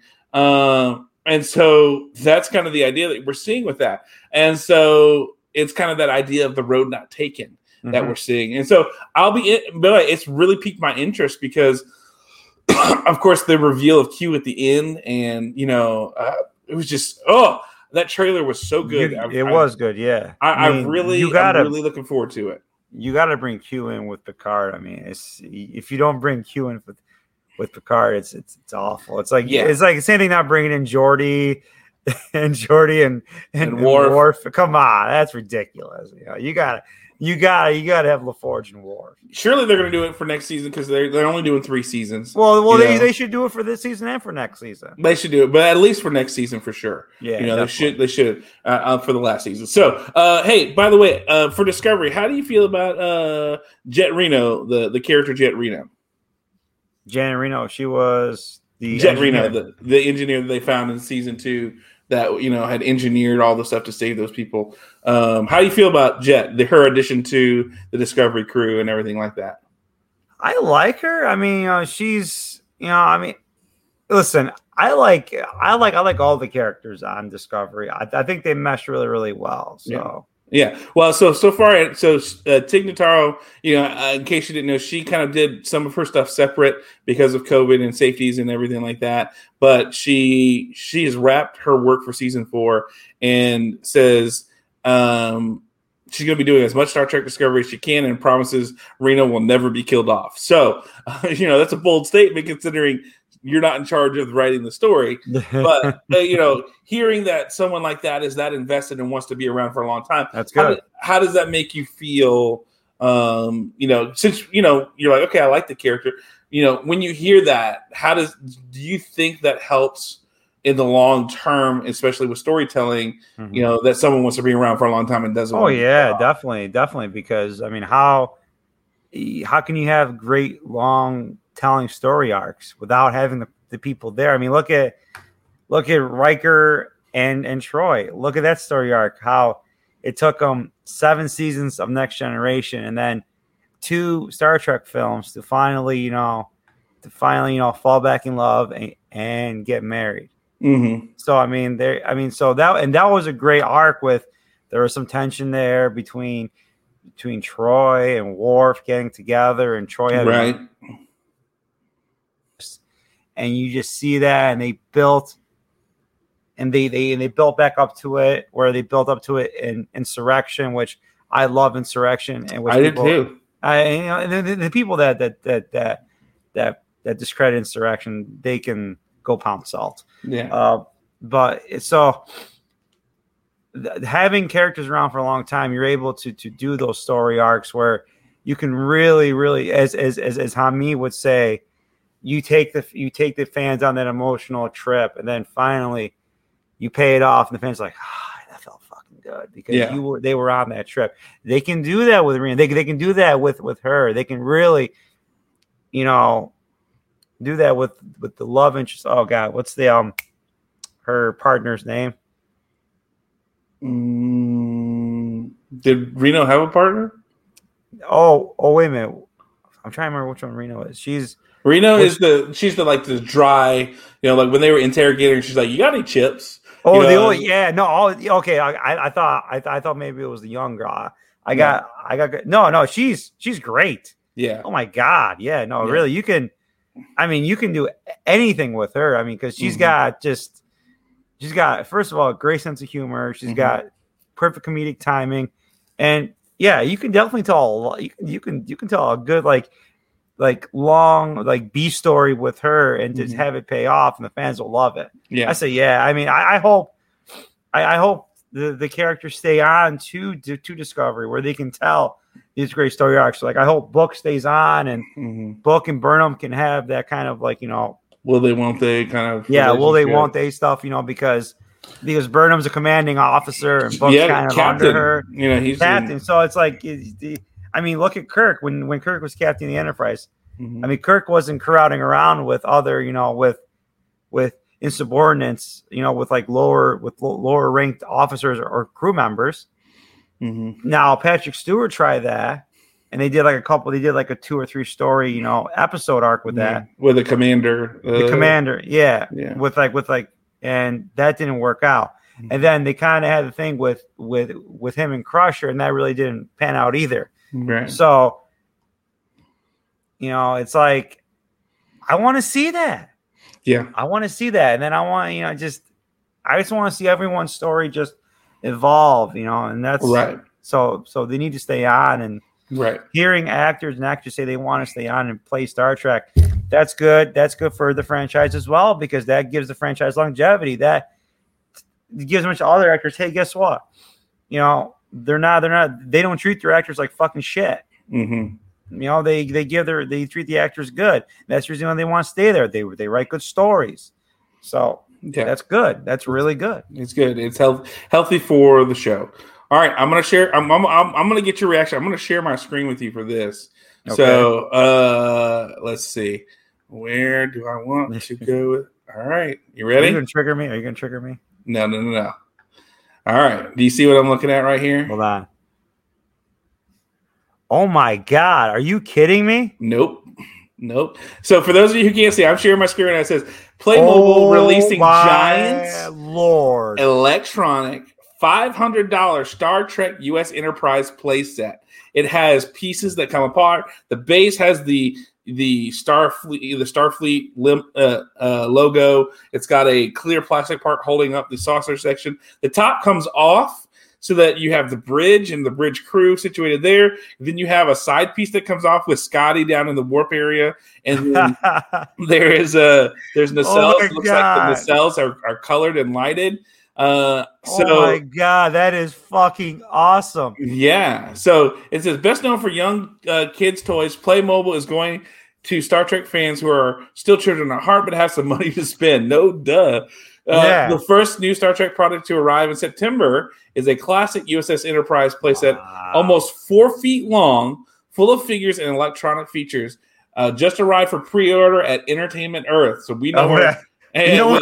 And so that's kind of the idea that we're seeing with that. And so it's kind of that idea of the road not taken that we're seeing. And so it's really piqued my interest because, of course, the reveal of Q at the end, and, it was just, that trailer was so good. It was good. I'm really looking forward to it. You got to bring Q in with Picard. I mean, if you don't bring Q in with Picard, it's awful. It's like it's like the same thing not bringing in Geordi and Worf. Come on, that's ridiculous. You gotta have LaForge and Worf. Surely they're gonna do it for next season, because they're only doing 3 seasons. Well, they should do it for this season and for next season. They should do it, but at least for next season for sure. Yeah, they should for the last season. So, hey, by the way, for Discovery, how do you feel about Jet Reno, the character Jet Reno? Jan Reno, she was the Jet engineer. Reno, the engineer that they found in season 2. That had engineered all the stuff to save those people. How do you feel about Jet, her addition to the Discovery crew and everything like that? I like her. I mean, she's listen, I like all the characters on Discovery. I think they mesh really, really well. So Yeah, well, so far, Tig Notaro, in case you didn't know, she kind of did some of her stuff separate because of COVID and safeties and everything like that. But she has wrapped her work for season 4 and says she's going to be doing as much Star Trek Discovery as she can and promises Rena will never be killed off. So, that's a bold statement considering you're not in charge of writing the story, but hearing that someone like that is that invested and wants to be around for a long time. That's good. How does that make you feel? Since you're like, okay, I like the character. When you hear that, do you think that helps in the long term, especially with storytelling? Mm-hmm. That someone wants to be around for a long time and doesn't. Oh yeah, definitely. Because I mean, how can you have great long telling story arcs without having the people there? I mean, look at Riker and Troy. Look at that story arc, how it took them 7 seasons of Next Generation and then 2 Star Trek films to finally, fall back in love and get married. Mm-hmm. So, I mean, that was a great arc with, there was some tension there between Troy and Worf getting together, and Troy had and you just see that, and they built back up to it, where they built up to it in Insurrection, which I love Insurrection, and which I did too. The people that discredit Insurrection, they can go pound salt. Yeah. But having characters around for a long time, you're able to do those story arcs where you can really, really, as Hami would say, you take the fans on that emotional trip, and then finally you pay it off, and the fans are like, that felt fucking good because they were on that trip. They can do that with Rena. They can do that with her. They can really, do that with the love interest. Oh God, what's the her partner's name? Did Reno have a partner? Oh wait a minute. I'm trying to remember which one Reno is. She's the dry, like when they were interrogating her, she's like, "You got any chips?" Oh, okay. I thought maybe it was the young girl. No. She's great. Yeah. Oh my God. Yeah. No, yeah. Really, you can do anything with her. I mean, because she's got first of all a great sense of humor. She's got perfect comedic timing, and yeah, you can definitely tell. You can tell a good long B story with her and just have it pay off, and the fans will love it. Yeah. I say, yeah. I mean, I hope the characters stay on to Discovery where they can tell these great story arcs. Like, I hope Book stays on, and Book and Burnham can have that kind of will they, won't they kind of, yeah, will they, won't they stuff, because Burnham's a commanding officer and Book's kind of captain, under her. He's captain. So it's like. I mean, look at Kirk when Kirk was captain of the Enterprise. Mm-hmm. I mean, Kirk wasn't crowding around with other, with insubordinates, with lower ranked officers or crew members. Mm-hmm. Now Patrick Stewart tried that, and they did a 2 or 3 story, episode arc with that, with a commander, yeah, and that didn't work out. Mm-hmm. And then they kind of had the thing with him and Crusher, and that really didn't pan out either. Right. So, it's like, I want to see that. Yeah. I want to see that. And then I just want to see everyone's story just evolve, and that's right. So they need to stay on, and right. Hearing actors and actors say they want to stay on and play Star Trek. That's good. That's good for the franchise as well, because that gives the franchise longevity. That gives a bunch of other actors, hey, guess what? They don't treat their actors like fucking shit. Mm-hmm. They treat the actors good. That's the reason why they want to stay there. They write good stories. So that's good. That's really good. It's good. It's healthy for the show. All right. I'm going to share. I'm going to get your reaction. I'm going to share my screen with you for this. Okay. So let's see. Where do I want to go with? All right. You ready? Are you going to trigger me? No. All right. Do you see what I'm looking at right here? Hold on. Oh, my God. Are you kidding me? Nope. So for those of you who can't see, I'm sharing my screen, and it says Playmobil releasing Giants, Lord, electronic $500 Star Trek US Enterprise playset. It has pieces that come apart. The base has the Starfleet logo. It's got a clear plastic part holding up the saucer section. The top comes off so that you have the bridge and the bridge crew situated there. Then you have a side piece that comes off with Scotty down in the warp area. And then there's nacelles. Oh, it looks like the nacelles are colored and lighted. Oh my God, that is fucking awesome. Yeah. So it says best known for young kids toys, Playmobil is going to Star Trek fans who are still children at heart but have some money to spend. No duh. The first new Star Trek product to arrive in September is a classic USS Enterprise playset, almost 4 feet long, full of figures and electronic features. Just arrived for pre-order at Entertainment Earth. So we know where I'm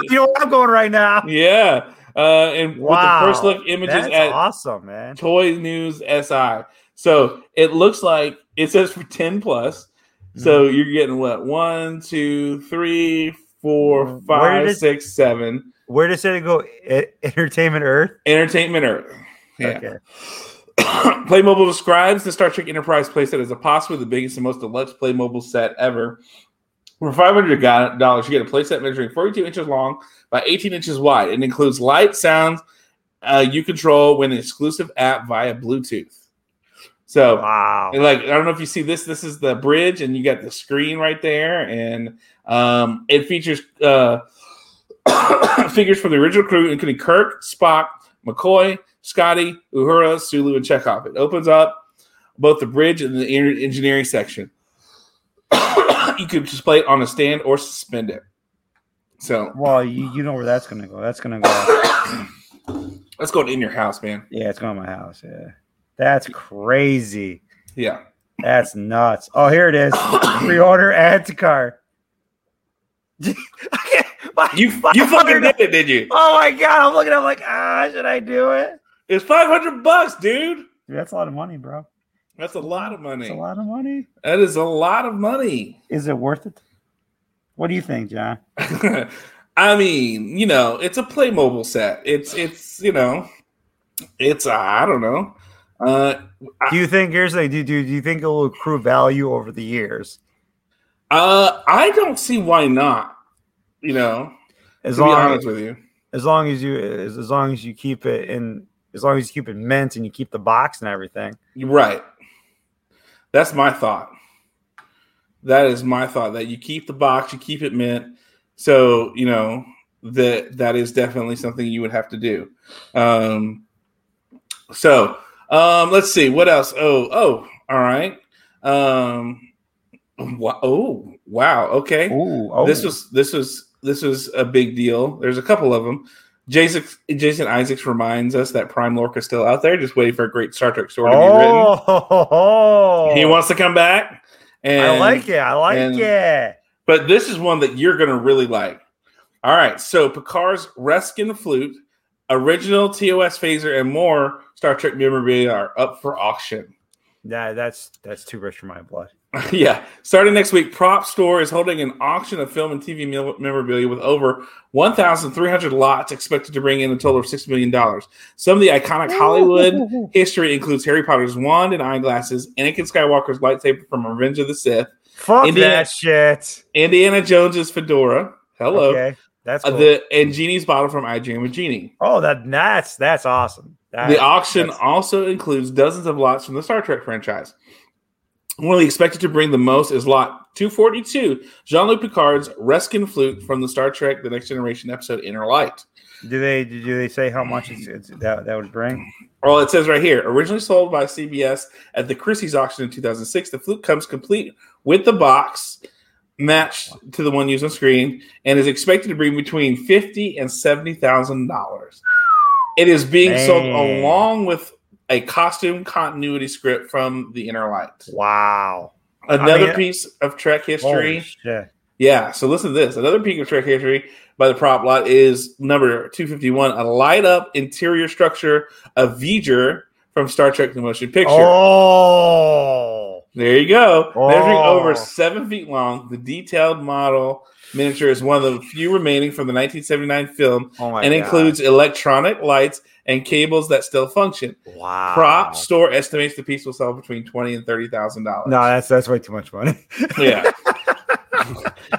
going right now. Yeah. With the first look images at awesome, man. Toy News SI. So it looks like it says for 10 plus. So you're getting what? 1, 2, 3, 4, 5, 6, 7. Where does it go? Entertainment Earth? Entertainment Earth. Yeah. Okay. Playmobil describes the Star Trek Enterprise playset as possibly the biggest and most deluxe Playmobil set ever. For $500, you get a playset measuring 42 inches long by 18 inches wide. It includes lights, sounds you control with an exclusive app via Bluetooth. So, I don't know if you see this. This is the bridge, and you got the screen right there. And it features figures from the original crew, including Kirk, Spock, McCoy, Scotty, Uhura, Sulu, and Chekhov. It opens up both the bridge and the engineering section. You could display it on a stand or suspend it. So, well, you know where that's going to go. That's going to go. That's going in your house, man. Yeah, it's going in my house. Yeah, that's crazy. Yeah, that's nuts. Oh, here it is. Pre-order, add to cart. You fucking did it, did you? Oh my God, I'm looking. I'm like, should I do it? It's $500, dude. That's a lot of money, bro. That's a lot of money. That's a lot of money. That is a lot of money. Is it worth it? What do you think, John? I mean, you know, it's a Playmobil set. It's I don't know. Do you think do you think it will accrue value over the years? I don't see why not. You know, as long as you keep it mint and you keep the box and everything, right? That's my thought. That is my thought, that you keep the box, you keep it mint. So, you know, that is definitely something you would have to do. Let's see. What else? Oh, all right. Oh, wow. Okay. Ooh, oh. This was a big deal. There's a couple of them. Jason Isaacs reminds us that Prime Lorca is still out there, just waiting for a great Star Trek story to be written. He wants to come back. And, I like it. But this is one that you're going to really like. All right. So Picard's Reskin flute, original TOS phaser, and more Star Trek memorabilia are up for auction. Nah, that's too rich for my blood. Yeah. Starting next week, Prop Store is holding an auction of film and TV memorabilia with over 1,300 lots expected to bring in a total of $6 million. Some of the iconic Hollywood history includes Harry Potter's wand and eyeglasses, Anakin Skywalker's lightsaber from Revenge of the Sith. Fuck that shit. Indiana Jones's fedora. Hello. Okay, that's cool. And Genie's bottle from I Dream of Genie. Oh, that's awesome. The auction also includes dozens of lots from the Star Trek franchise. One of the expected to bring the most is lot 242, Jean-Luc Picard's Reskin flute from the Star Trek: The Next Generation episode Inner Light. Do they say how much that would bring? Well, it says right here, originally sold by CBS at the Christie's auction in 2006, the flute comes complete with the box matched to the one used on screen and is expected to bring between $50,000 and $70,000. It is being sold along with a costume continuity script from the Inner Light. Wow. Another piece of Trek history. Yeah. So listen to this. Another piece of Trek history by the prop lot is number 251, a light up interior structure of V'ger from Star Trek: The Motion Picture. Oh, There you go. Oh. Measuring over 7 feet long, the detailed model miniature is one of the few remaining from the 1979 film and includes electronic lights and cables that still function. Wow. Prop Store estimates the piece will sell between $20,000 and $30,000. No, that's way too much money. Yeah.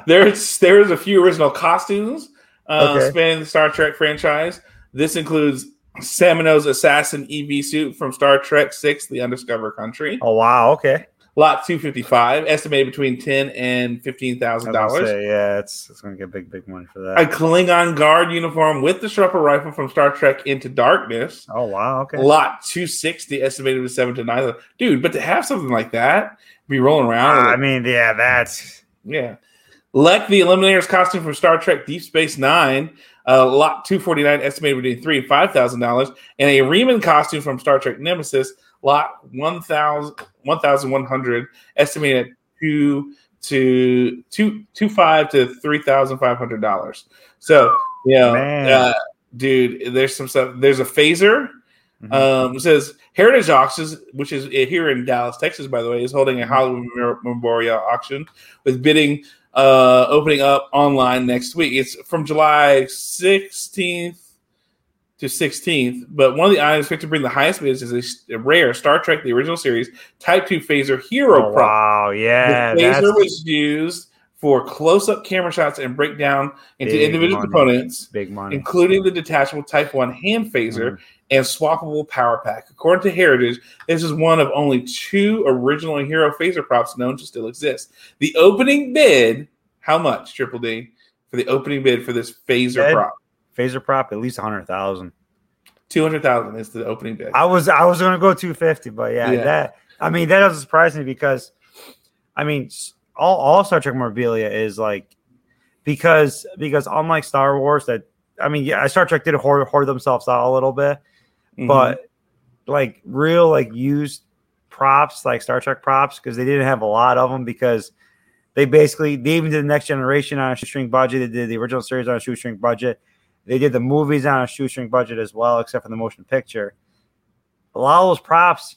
There's a few original costumes spanning the Star Trek franchise. This includes Samino's assassin EV suit from Star Trek VI, The Undiscovered Country. Oh, wow. Okay. Lot 255, estimated between $10,000 and $15,000. Yeah, it's going to get big money for that. A Klingon guard uniform with the Shrapnel rifle from Star Trek Into Darkness. Oh, wow. Okay. Lot 260, estimated with $7,000 to $9,000. Dude, but to have something like that, be rolling around. Yeah. Lek the Eliminator's costume from Star Trek Deep Space Nine. Lot 249, estimated between $3,000 and $5,000, and a Reman costume from Star Trek Nemesis, lot 1,100, estimated at $2,500 to $3,500. So, dude, there's some stuff. There's a phaser. It says Heritage Auctions, which is here in Dallas, Texas, by the way, is holding a Halloween memorial auction with bidding opening up online next week. It's from July 16th to 16th, but one of the items picked to bring the highest bid is a rare Star Trek, the original series, Type 2 Phaser Hero Prop. Wow, yeah. The Phaser was used for close-up camera shots and breakdown into individual components, including the detachable Type 1 hand phaser and swappable power pack. According to Heritage, this is one of only two original Hero phaser props known to still exist. The opening bid, how much, Triple D, for the opening bid for this phaser prop? Phaser prop, at least $100,000. $200,000 is the opening bid. I was going to go $250,000, but that doesn't surprise me because, all Star Trek memorabilia is like, because unlike Star Wars, Star Trek did hoard themselves out a little bit. But like real, like used props, like Star Trek props, because they didn't have a lot of them because they even did the Next Generation on a shoestring budget. They did the original series on a shoestring budget. They did the movies on a shoestring budget as well, except for the motion picture. A lot of those props,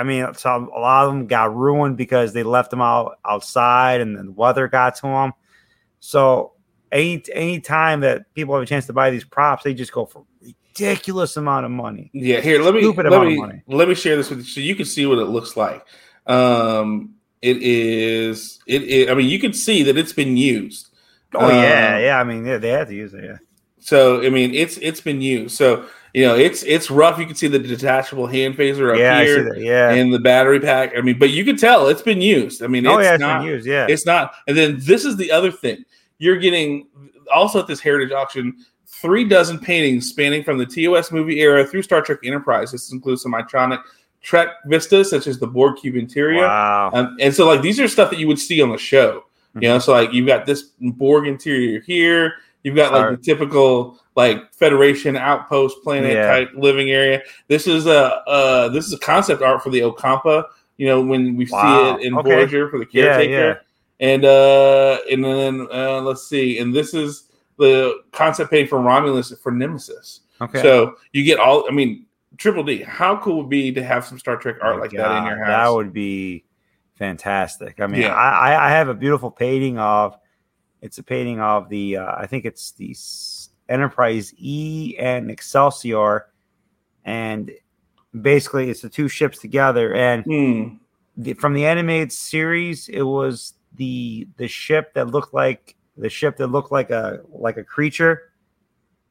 a lot of them got ruined because they left them outside and the weather got to them. So any time that people have a chance to buy these props, they just go for ridiculous amount of money. Yeah, here let me share this with you so you can see what it looks like. You can see that it's been used. Oh yeah. They had to use it. Yeah. So it's been used. So it's rough. You can see the detachable hand phaser up here, and the battery pack. But you can tell it's been used. It's been used. Yeah, it's not. And then this is the other thing. You're getting, also at this Heritage auction, 36 paintings spanning from the TOS movie era through Star Trek Enterprise. This includes some iconic Trek vistas, such as the Borg cube interior. Wow. And so, these are stuff that you would see on the show. You've got this Borg interior here. You've got, the typical, Federation outpost planet type living area. This is a concept art for the Okampa, when we see it in Voyager for the caretaker. Yeah. And then let's see. And this is the concept paint for Romulus for Nemesis. Okay. So you get all. Triple D. How cool would it be to have some Star Trek art that in your house? That would be fantastic. I have a beautiful painting of. It's a painting of the. I think it's the Enterprise E and Excelsior, and basically it's the two ships together. And from the animated series, it was. The ship that looked like a creature.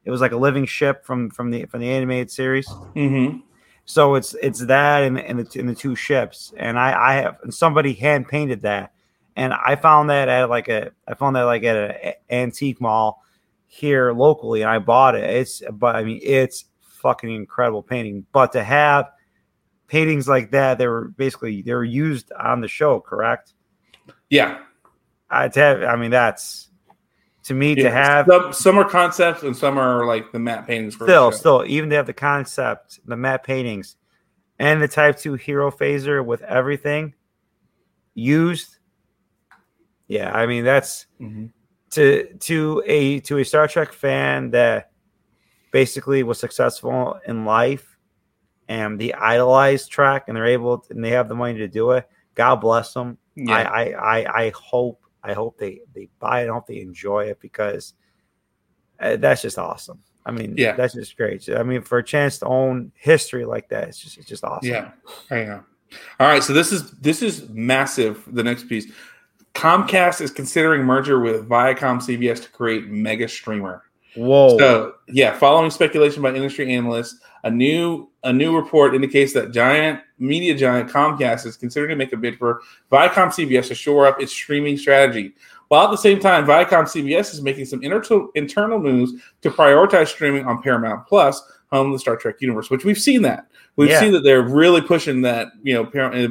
It was like a living ship from the animated series. Mm-hmm. So it's that and the two ships. And I somebody hand painted that, and I found that at at an antique mall here locally, and I bought it. It's fucking incredible painting. But to have paintings like that, they were used on the show, correct? Yeah, that's to me to have some are concepts and some are the matte paintings. Still, even to have the concept, the matte paintings, and the Type 2 Hero Phaser with everything used. Yeah, that's to a Star Trek fan that basically was successful in life and they idolized Trek and they have the money to do it. God bless them. Yeah. I hope they buy it. I hope they enjoy it, because that's just awesome. I mean, yeah, that's just great. I mean, for a chance to own history like that, it's just awesome. Yeah, I know. All right, so this is massive. The next piece, Comcast is considering merger with Viacom CBS to create mega streamer. Whoa! So yeah, following speculation by industry analysts, a new report indicates that media giant Comcast is considering to make a bid for Viacom CBS to shore up its streaming strategy. While at the same time, Viacom CBS is making some internal moves to prioritize streaming on Paramount Plus, home of the Star Trek universe, which we've seen that. We've seen that they're really pushing that,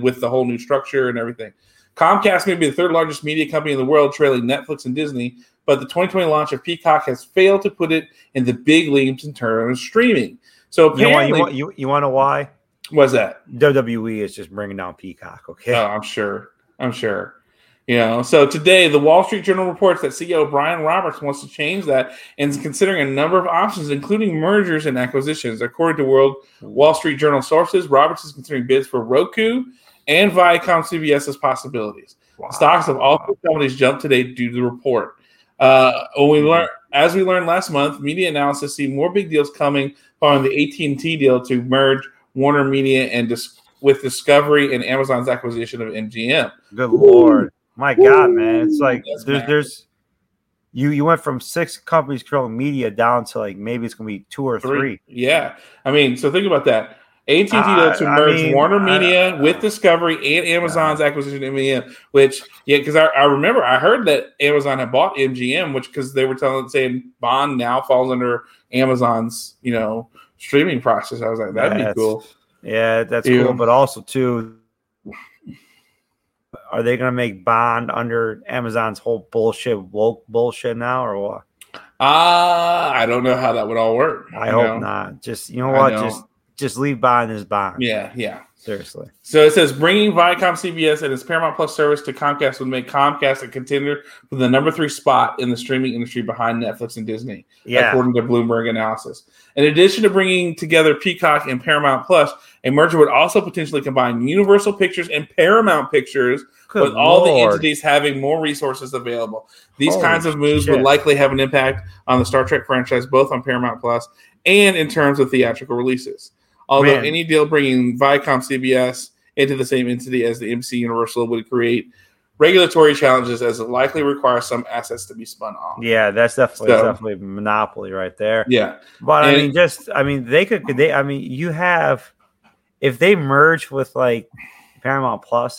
with the whole new structure and everything. Comcast may be the third largest media company in the world, trailing Netflix and Disney, but the 2020 launch of Peacock has failed to put it in the big leagues in terms of streaming. So apparently, you want to know why? What's that? WWE is just bringing down Peacock, okay? Oh, I'm sure. So today, the Wall Street Journal reports that CEO Brian Roberts wants to change that and is considering a number of options, including mergers and acquisitions. According to Wall Street Journal sources, Roberts is considering bids for Roku and Viacom CBS as possibilities. Wow. Stocks of all three companies jumped today due to the report. As we learned last month, media analysis see more big deals coming following the AT&T deal to merge Warner Media and with Discovery and Amazon's acquisition of MGM. Good Lord. My God, man! It's like there's you went from six companies controlling media down to like maybe it's gonna be two or three. Yeah, I mean, so think about that. AT&T to merge Warner Media with Discovery and Amazon's acquisition of MGM. Which, because I remember I heard that Amazon had bought MGM, which because they were saying Bond now falls under Amazon's streaming process. I was like, that'd be cool. Yeah, that's cool, but also too. Are they going to make Bond under Amazon's whole woke bullshit now or what? I don't know how that would all work. I hope not. Just, just leave Bond as Bond. Yeah. Seriously. So it says bringing Viacom CBS and its Paramount Plus service to Comcast would make Comcast a contender for the number 3 spot in the streaming industry behind Netflix and Disney, according to Bloomberg analysis. In addition to bringing together Peacock and Paramount Plus, a merger would also potentially combine Universal Pictures and Paramount Pictures, with all the entities having more resources available. These kinds of moves would likely have an impact on the Star Trek franchise, both on Paramount Plus and in terms of theatrical releases. Although any deal bringing Viacom CBS into the same entity as the MC Universal would create regulatory challenges, as it likely requires some assets to be spun off. Yeah, that's definitely a monopoly right there. Yeah, but you have, if they merge with like Paramount Plus,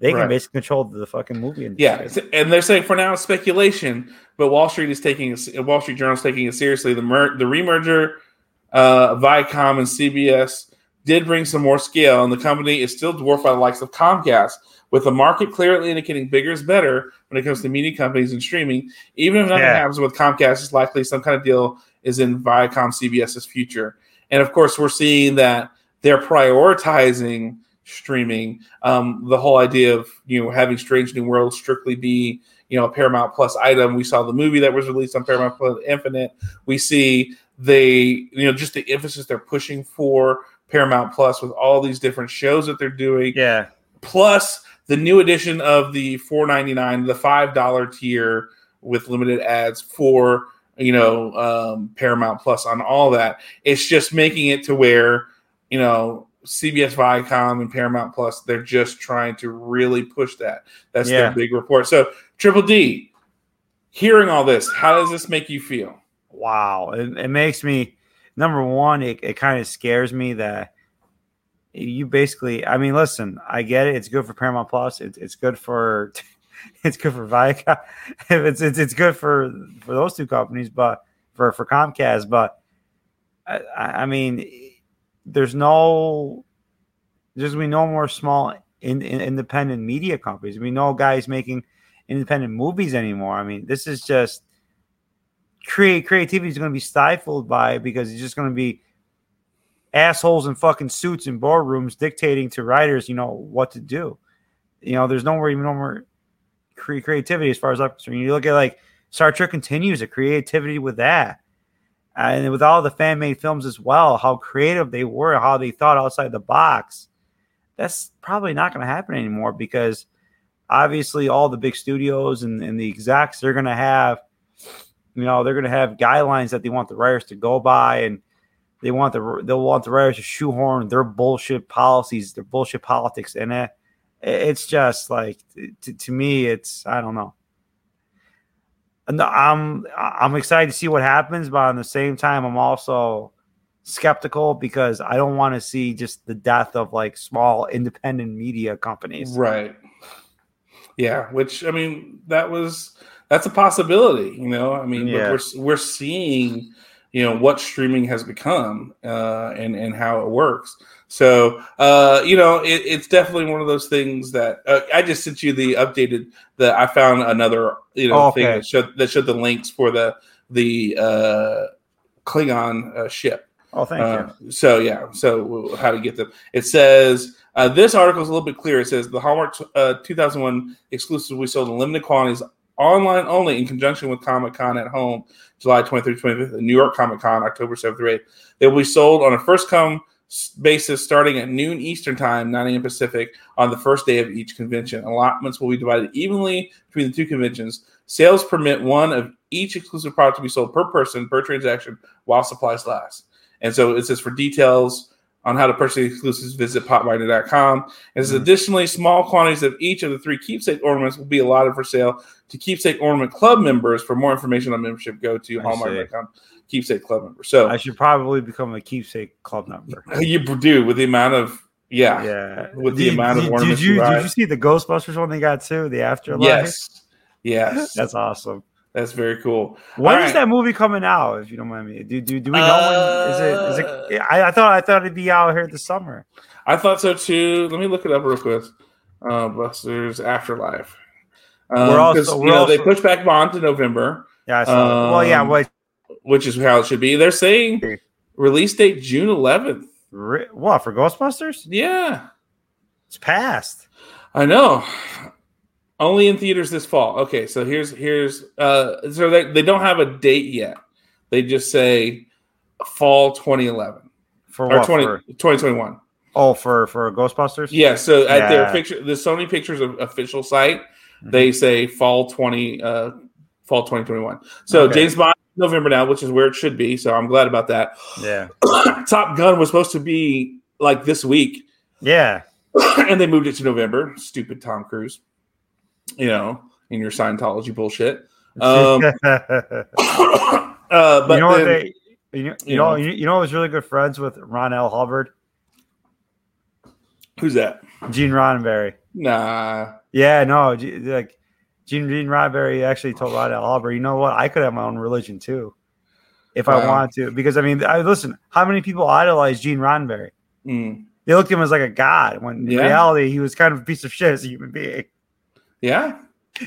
they can basically control the fucking movie industry. Yeah, and they're saying for now it's speculation, but Wall Street Journal is taking it seriously. The remerger. Viacom and CBS did bring some more scale, and the company is still dwarfed by the likes of Comcast, with the market clearly indicating bigger is better when it comes to media companies and streaming. Even if nothing happens with Comcast, it's likely some kind of deal is in Viacom CBS's future. And of course, we're seeing that they're prioritizing streaming. The whole idea of having Strange New World strictly be a Paramount Plus item. We saw the movie that was released on Paramount Plus, Infinite. We see just the emphasis they're pushing for Paramount Plus with all these different shows that they're doing. Yeah. Plus the new edition of the $4.99, the $5 tier with limited ads for, Paramount Plus on all that. It's just making it to where, CBS, Viacom, and Paramount Plus, they're just trying to really push that. That's their big report. So Triple D, hearing all this, how does this make you feel? Wow, it makes me, number one, it kind of scares me that you basically, listen, I get it. It's good for Paramount Plus. It's good for Viacom. It's good for those two companies, but for Comcast. But we know more small independent media companies. We know guys making independent movies anymore. This is just. Creativity is going to be stifled by it, because it's just going to be assholes in fucking suits in boardrooms dictating to writers, what to do. There's no more creativity as far as I'm concerned. You look at like Star Trek Continues, the creativity with that, and with all the fan made films as well, how creative they were, how they thought outside the box. that's probably not going to happen anymore, because obviously all the big studios and the execs, they're going to have, you know, they're going to have guidelines that they want the writers to go by, and they want they'll want the writers to shoehorn their bullshit policies, their bullshit politics in it. It's just like, to me, it's, I don't know. And I'm excited to see what happens, but at the same time, I'm also skeptical, because I don't want to see just the death of like small independent media companies. Right. Yeah. Which, I mean, that's a possibility, you know, I mean, yeah. But we're seeing, you know, what streaming has become, and how it works. So, you know, it's definitely one of those things that I just sent you the updated, I found another, you know, thing that showed the links for the Klingon ship. Oh, thank you. So, yeah. So how to get them. It says, this article is a little bit clearer. It says the Hallmark 2001 exclusive we sold in limited quantities online only in conjunction with Comic-Con at Home, July 23rd, 25th, New York Comic Con, October 7th, 8th. They will be sold on a first-come basis starting at noon Eastern Time, 9 a.m. Pacific, on the first day of each convention. Allotments will be divided evenly between the two conventions. Sales permit one of each exclusive product to be sold per person, per transaction, while supplies last. And so it says for details on how to purchase the exclusives, visit popminded.com. And says, additionally, small quantities of each of the three keepsake ornaments will be allotted for sale to Keepsake Ornament Club members. For more information on membership, go to Hallmark.com. Keepsake Club member. So I should probably become a Keepsake Club member. You do, with the amount of of ornaments. Did you see the Ghostbusters one they got too? The Afterlife. Yes, that's awesome. That's very cool. When is that movie coming out? If you don't mind me, do we know when? Is it? I thought it'd be out here this summer. I thought so too. Let me look it up real quick. Busters Afterlife. They pushed back Bond to November. Yeah. I saw that. Which is how it should be. They're saying release date June 11th. What, for Ghostbusters? Yeah. It's passed. I know. Only in theaters this fall. Okay, so here's they don't have a date yet. They just say fall 2011. For what? 2021. Oh, for Ghostbusters? Yeah, so at their picture, the Sony Pictures official site, they say fall 2021. So James Bond November now, which is where it should be, so I'm glad about that. Yeah. Top Gun was supposed to be like this week. Yeah. And they moved it to November. Stupid Tom Cruise. You know, in your Scientology bullshit. But you know what you know who's really good friends with Ron L. Hubbard? Who's that? Gene Roddenberry. Nah. Yeah, no, like Gene Roddenberry actually told Ron L. Hubbard, you know what? I could have my own religion too, if I wanted to. Because I mean, listen, how many people idolize Gene Roddenberry? Mm. They looked at him as like a god, when in reality he was kind of a piece of shit as a human being. Yeah,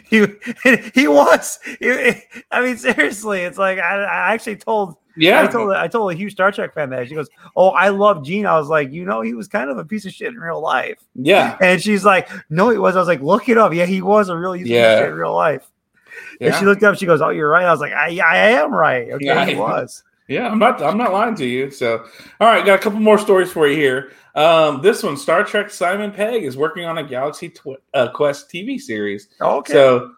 he was. I mean, seriously, it's like I actually told. Yeah, I told a huge Star Trek fan that. She goes, "Oh, I love Gene." I was like, "You know, he was kind of a piece of shit in real life." Yeah. And she's like, "No, he was." I was like, "Look it up." Yeah, he was a real piece of shit in real life. Yeah. And she looked up. She goes, "Oh, you're right." I was like, "I am right." Okay, he was. Yeah, I'm not lying to you. So, all right, got a couple more stories for you here. This one, Star Trek Simon Pegg is working on a Galaxy Quest TV series. Okay. So,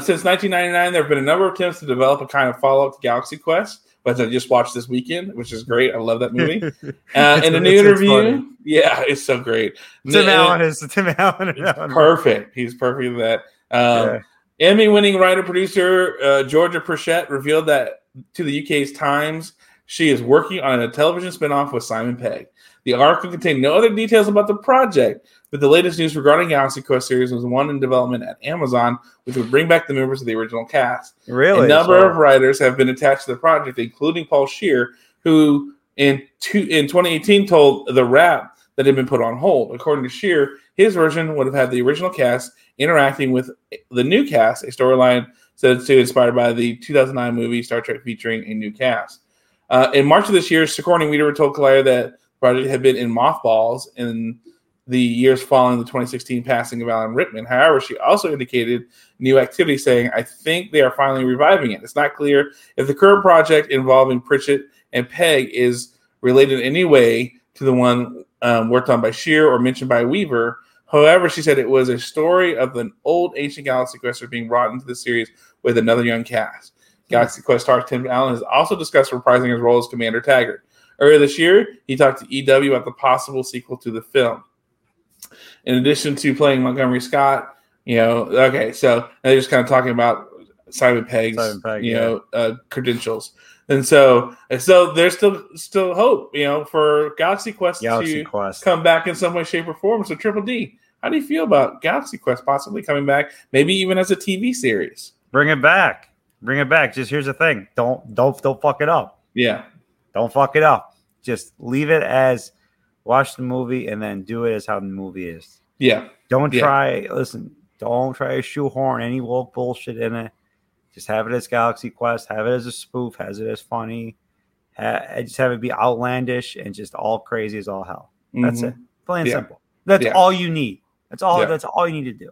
since 1999, there have been a number of attempts to develop a kind of follow-up to Galaxy Quest, which I just watched this weekend, which is great. I love that movie. In a new interview, it's so great. Tim Allen. Perfect. He's perfect at that. Emmy-winning writer-producer Georgia Prichette revealed that to the UK's Times, she is working on a television spinoff with Simon Pegg. The article contained no other details about the project, but the latest news regarding Galaxy Quest series was one in development at Amazon, which would bring back the members of the original cast. Really? A number of writers have been attached to the project, including Paul Scheer, who in 2018 told The Wrap that had been put on hold. According to Scheer, his version would have had the original cast interacting with the new cast, a storyline said to inspired by the 2009 movie Star Trek featuring a new cast. In March of this year, Sigourney Weaver told Collider that project had been in mothballs in the years following the 2016 passing of Alan Rickman. However, she also indicated new activity, saying, "I think they are finally reviving it. It's not clear if the current project involving Pritchett and Pegg is related in any way to the one worked on by Shear or mentioned by Weaver. However, she said it was a story of an old ancient galaxy quester being brought into the series with another young cast. Galaxy Quest star Tim Allen has also discussed reprising his role as Commander Taggart. Earlier this year, he talked to EW about the possible sequel to the film. In addition to playing Montgomery Scott, so they're just kind of talking about Simon Pegg's credentials. And so there's still hope, for Galaxy Quest come back in some way, shape, or form. So Triple D, how do you feel about Galaxy Quest possibly coming back, maybe even as a TV series? Bring it back. Just here's the thing. Don't fuck it up. Yeah. Don't fuck it up. Just leave it as watch the movie and then do it as how the movie is. Yeah. Don't try to shoehorn any woke bullshit in it. Just have it as Galaxy Quest. Have it as a spoof. Has it as funny. Just have it be outlandish and just all crazy as all hell. Mm-hmm. That's it. Plain and simple. That's all you need. That's all you need to do.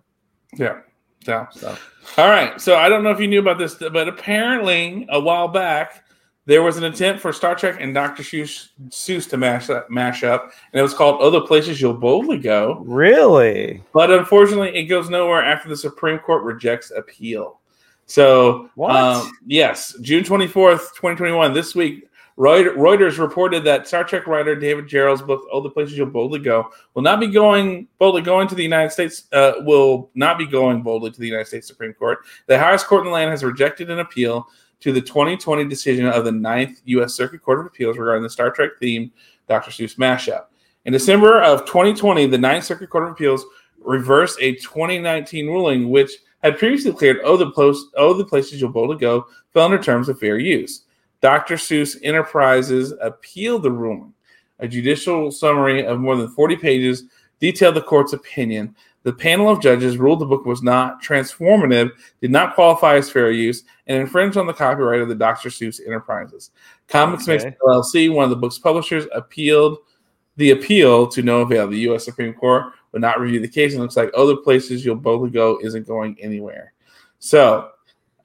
Yeah. Yeah. So. All right. So I don't know if you knew about this, but apparently a while back there was an attempt for Star Trek and Dr. Seuss to mash up, and it was called "Other Places You'll Boldly Go." Really? But unfortunately, it goes nowhere after the Supreme Court rejects appeal. So, what? Yes, June 24th, 2021, this week, Reuters reported that Star Trek writer David Gerald's book, "All the Places You'll Boldly Go," will not be going boldly to the United States Supreme Court. The highest court in the land has rejected an appeal to the 2020 decision of the 9th U.S. Circuit Court of Appeals regarding the Star Trek-themed Dr. Seuss mashup. In December of 2020, the 9th Circuit Court of Appeals reversed a 2019 ruling which had previously cleared the Places You'll Boldly Go fell under terms of fair use. Dr. Seuss Enterprises appealed the ruling. A judicial summary of more than 40 pages detailed the court's opinion. The panel of judges ruled the book was not transformative, did not qualify as fair use, and infringed on the copyright of the Dr. Seuss Enterprises. Comics Makes LLC, one of the book's publishers, appealed the appeal to no avail. The U.S. Supreme Court would not review the case, and it looks like Other Places You'll Boldly Go isn't going anywhere. So,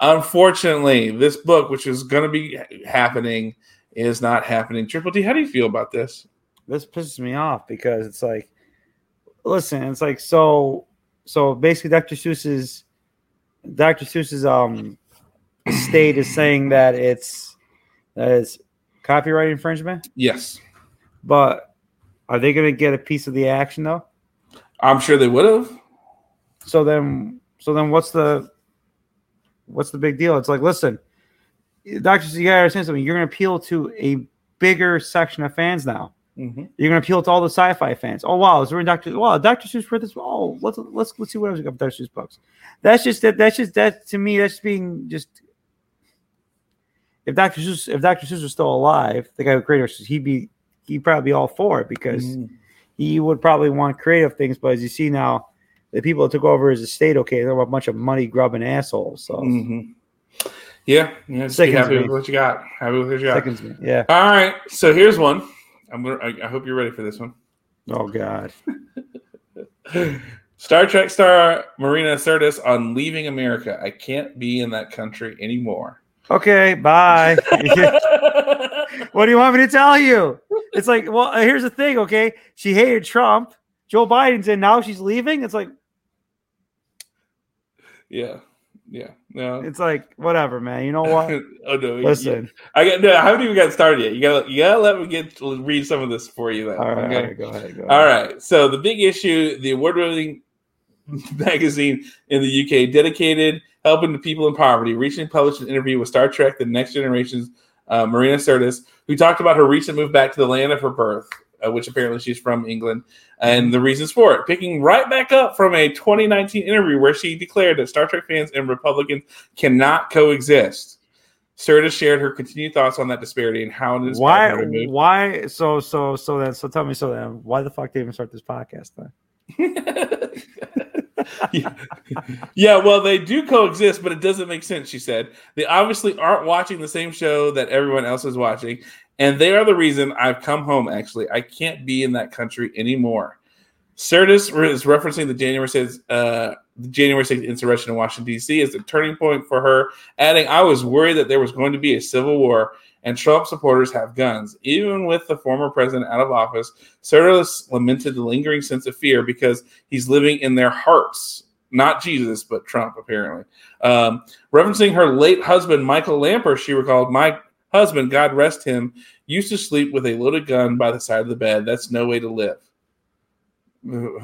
unfortunately, this book, which is going to be happening, is not happening. Triple D, how do you feel about this? This pisses me off because it's like, listen, it's like so basically Dr. Seuss's state is saying that it's copyright infringement? Yes. But are they going to get a piece of the action though? I'm sure they would have. So then what's the big deal? It's like, listen, Dr. Seuss, you got to understand something. You're going to appeal to a bigger section of fans now. Mm-hmm. You're going to appeal to all the sci-fi fans. Oh, wow. Dr. Seuss read this. Oh, let's see what else we got for Dr. Seuss books. That's to me, that's being just, if Dr. Seuss was still alive, the guy who created Seuss, he'd probably be all for it because he would probably want creative things. But as you see now, the people that took over his estate, they're a bunch of money grubbing assholes. So. Mm-hmm. Yeah. Just be happy with what you got. Yeah. All right. So here's one. I hope you're ready for this one. Oh, God. Star Trek star Marina Sirtis on Leaving America. I can't be in that country anymore. Okay, bye. What do you want me to tell you? It's like, well, here's the thing, okay? She hated Trump. Joe Biden's in. Now she's leaving? It's like. Yeah. Yeah, no. It's like whatever, man. You know what? Oh no! Listen, I haven't even got started yet. You gotta let me read some of this for you. Then. All right, go ahead. All right. So the big issue, the award-winning magazine in the UK, dedicated helping the people in poverty, recently published an interview with Star Trek: The Next Generation's Marina Sirtis, who talked about her recent move back to the land of her birth, which apparently she's from England, and the reasons for it. Picking right back up from a 2019 interview where she declared that Star Trek fans and Republicans cannot coexist. Sirtis shared her continued thoughts on that disparity and how it is. Why? So tell me, why the fuck did they even start this podcast then? Yeah, well, they do coexist, but it doesn't make sense, she said. They obviously aren't watching the same show that everyone else is watching, and they are the reason I've come home, actually. I can't be in that country anymore. Sirtis is referencing the January 6th insurrection in Washington, D.C. as a turning point for her, adding, I was worried that there was going to be a civil war and Trump supporters have guns. Even with the former president out of office, Sirtis lamented the lingering sense of fear because he's living in their hearts. Not Jesus, but Trump, apparently. Referencing her late husband, Michael Lamper, she recalled, my husband, God rest him, used to sleep with a loaded gun by the side of the bed. That's no way to live.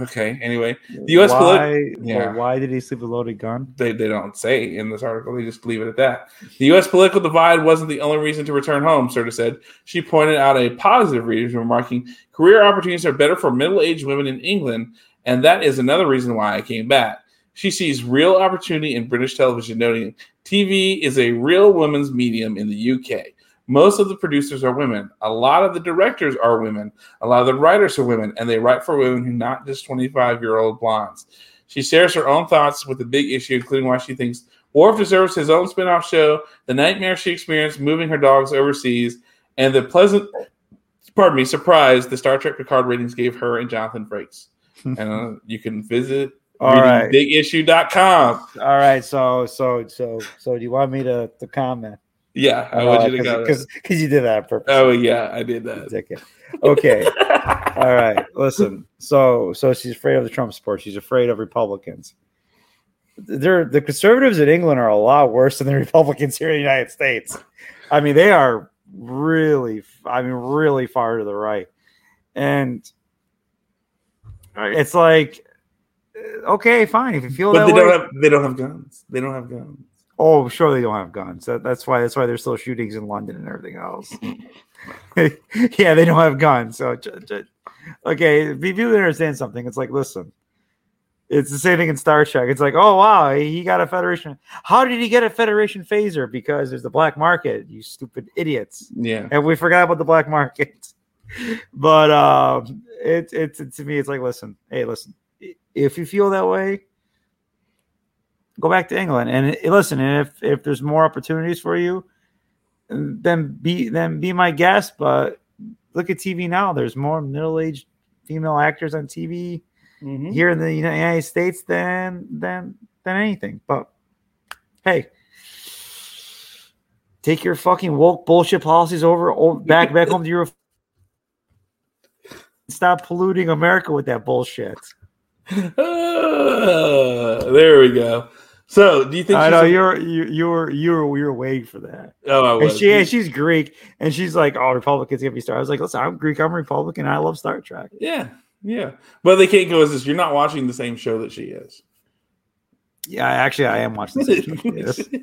Okay. Anyway, the U.S. Why did he sleep with a loaded gun? They don't say in this article. They just leave it at that. The U.S. political divide wasn't the only reason to return home, Sirtis said. She pointed out a positive reason, remarking, career opportunities are better for middle-aged women in England, and that is another reason why I came back. She sees real opportunity in British television, noting TV is a real women's medium in the UK. Most of the producers are women. A lot of the directors are women. A lot of the writers are women, and they write for women who are not just 25-year-old blondes. She shares her own thoughts with the big issue, including why she thinks Worf deserves his own spin-off show, the nightmare she experienced moving her dogs overseas, and the surprise the Star Trek Picard ratings gave her and Jonathan Frakes. And you can visit bigissue.com. All right, so do you want me to comment? Yeah, I want you to go because you did that on purpose. Oh yeah, I did that. Okay, all right. Listen, so she's afraid of the Trump support. She's afraid of Republicans. The conservatives in England are a lot worse than the Republicans here in the United States. I mean, they are really far to the right, and it's like, okay, fine. If you feel that way, they don't have guns. They don't have guns. Oh, sure, they don't have guns. That's why there's still shootings in London and everything else. Yeah, they don't have guns. So, okay, people understand something. It's like, listen, it's the same thing in Star Trek. It's like, oh, wow, he got a Federation. How did he get a Federation phaser? Because there's the black market, you stupid idiots. Yeah. And we forgot about the black market. But it's to me, it's like, listen, if you feel that way, go back to England and listen. And if there's more opportunities for you, then be my guest. But look at TV now. There's more middle-aged female actors on TV here in the United States than anything. But hey, take your fucking woke bullshit policies over back home to Europe. Stop polluting America with that bullshit. There we go. So, do you think? I know you were waiting for that. Oh, I was. And she's Greek, and she's like, "Oh, Republicans gonna be Star." I was like, "Listen, I'm Greek. I'm Republican. I love Star Trek." Yeah. But they can't go as this. You're not watching the same show that she is. Yeah, actually, I am watching the same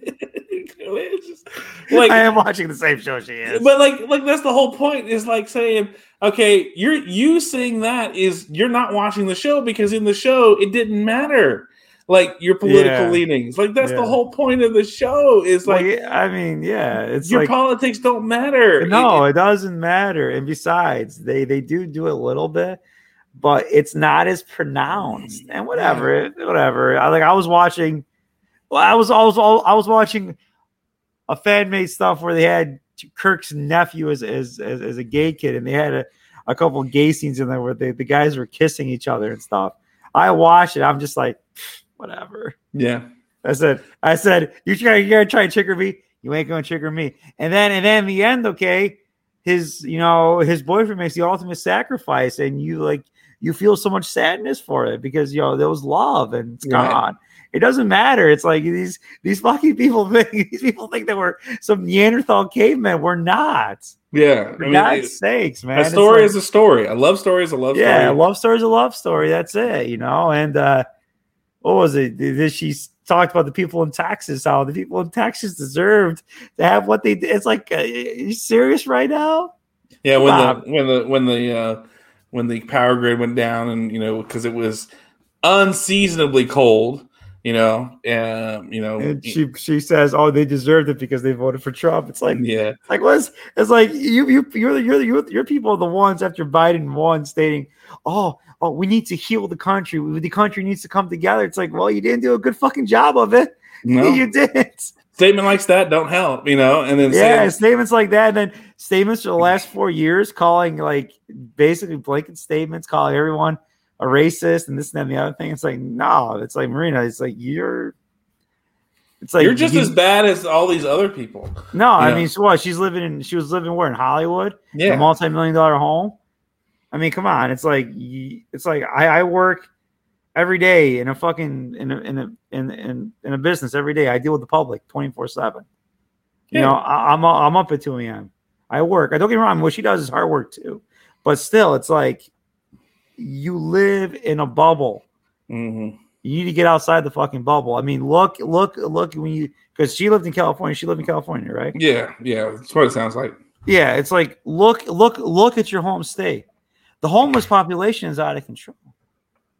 show. I am watching the same show she is. But like that's the whole point. Is like saying, okay, you saying that is you're not watching the show because in the show it didn't matter. Like your political leanings, like that's the whole point of the show. Is like, it's your politics don't matter. No, it doesn't matter. And besides, they do a little bit, but it's not as pronounced. And whatever. I was watching a fan made stuff where they had Kirk's nephew as a gay kid, and they had a couple of gay scenes in there where the guys were kissing each other and stuff. I watched it. I'm just like, whatever. Yeah. I said, you're gonna try and trigger me. You ain't gonna trigger me. And then in the end, okay, his boyfriend makes the ultimate sacrifice, and you feel so much sadness for it because there was love and it's gone. It doesn't matter. It's like these fucking people think that we're some Neanderthal cavemen. We're not. Yeah. For God's sakes, man. A story is a story. A love story is a love story. Yeah, a love story is a love story. That's it, And what was it? She talked about the people in Texas, how the people in Texas deserved to have what they did. It's like, are you serious right now? Yeah, when the power grid went down, and because it was unseasonably cold, And she says, "Oh, they deserved it because they voted for Trump." It's like, it's like your people are the ones after Biden won, stating, "Oh, we need to heal the country. The country needs to come together." It's like, well, you didn't do a good fucking job of it. No. You didn't. Statement like that don't help, And then statements like that, and then statements for the last 4 years calling basically blanket statements, calling everyone a racist and this and that and the other thing. It's like, no, it's like, Marina, it's like you're just as bad as all these other people. No, I mean, so what? She was living where? In Hollywood? Yeah. A multi-million-dollar home? I mean, come on. It's like I work every day in a fucking in a business every day. I deal with the public 24/7. You know, I'm up at 2 a.m. I work. I don't get me wrong. What she does is hard work too, but still, it's like you live in a bubble. Mm-hmm. You need to get outside the fucking bubble. I mean, look. Because she lived in California. She lived in California, right? Yeah. That's what it sounds like. Yeah, it's like look at your home state. The homeless population is out of control.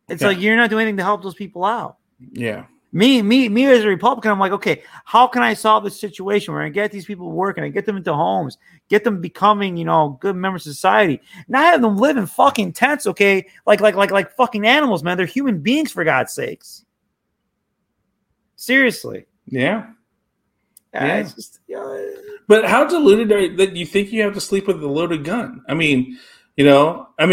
It's like you're not doing anything to help those people out. Yeah. Me as a Republican, I'm like, okay, how can I solve this situation where I get these people working, I get them into homes, get them becoming, you know, good members of society, not have them live in fucking tents, okay? Like fucking animals, man. They're human beings, for God's sakes. Seriously. Yeah. It's just, but how deluded are you that you think you have to sleep with a loaded gun? I mean, you know, I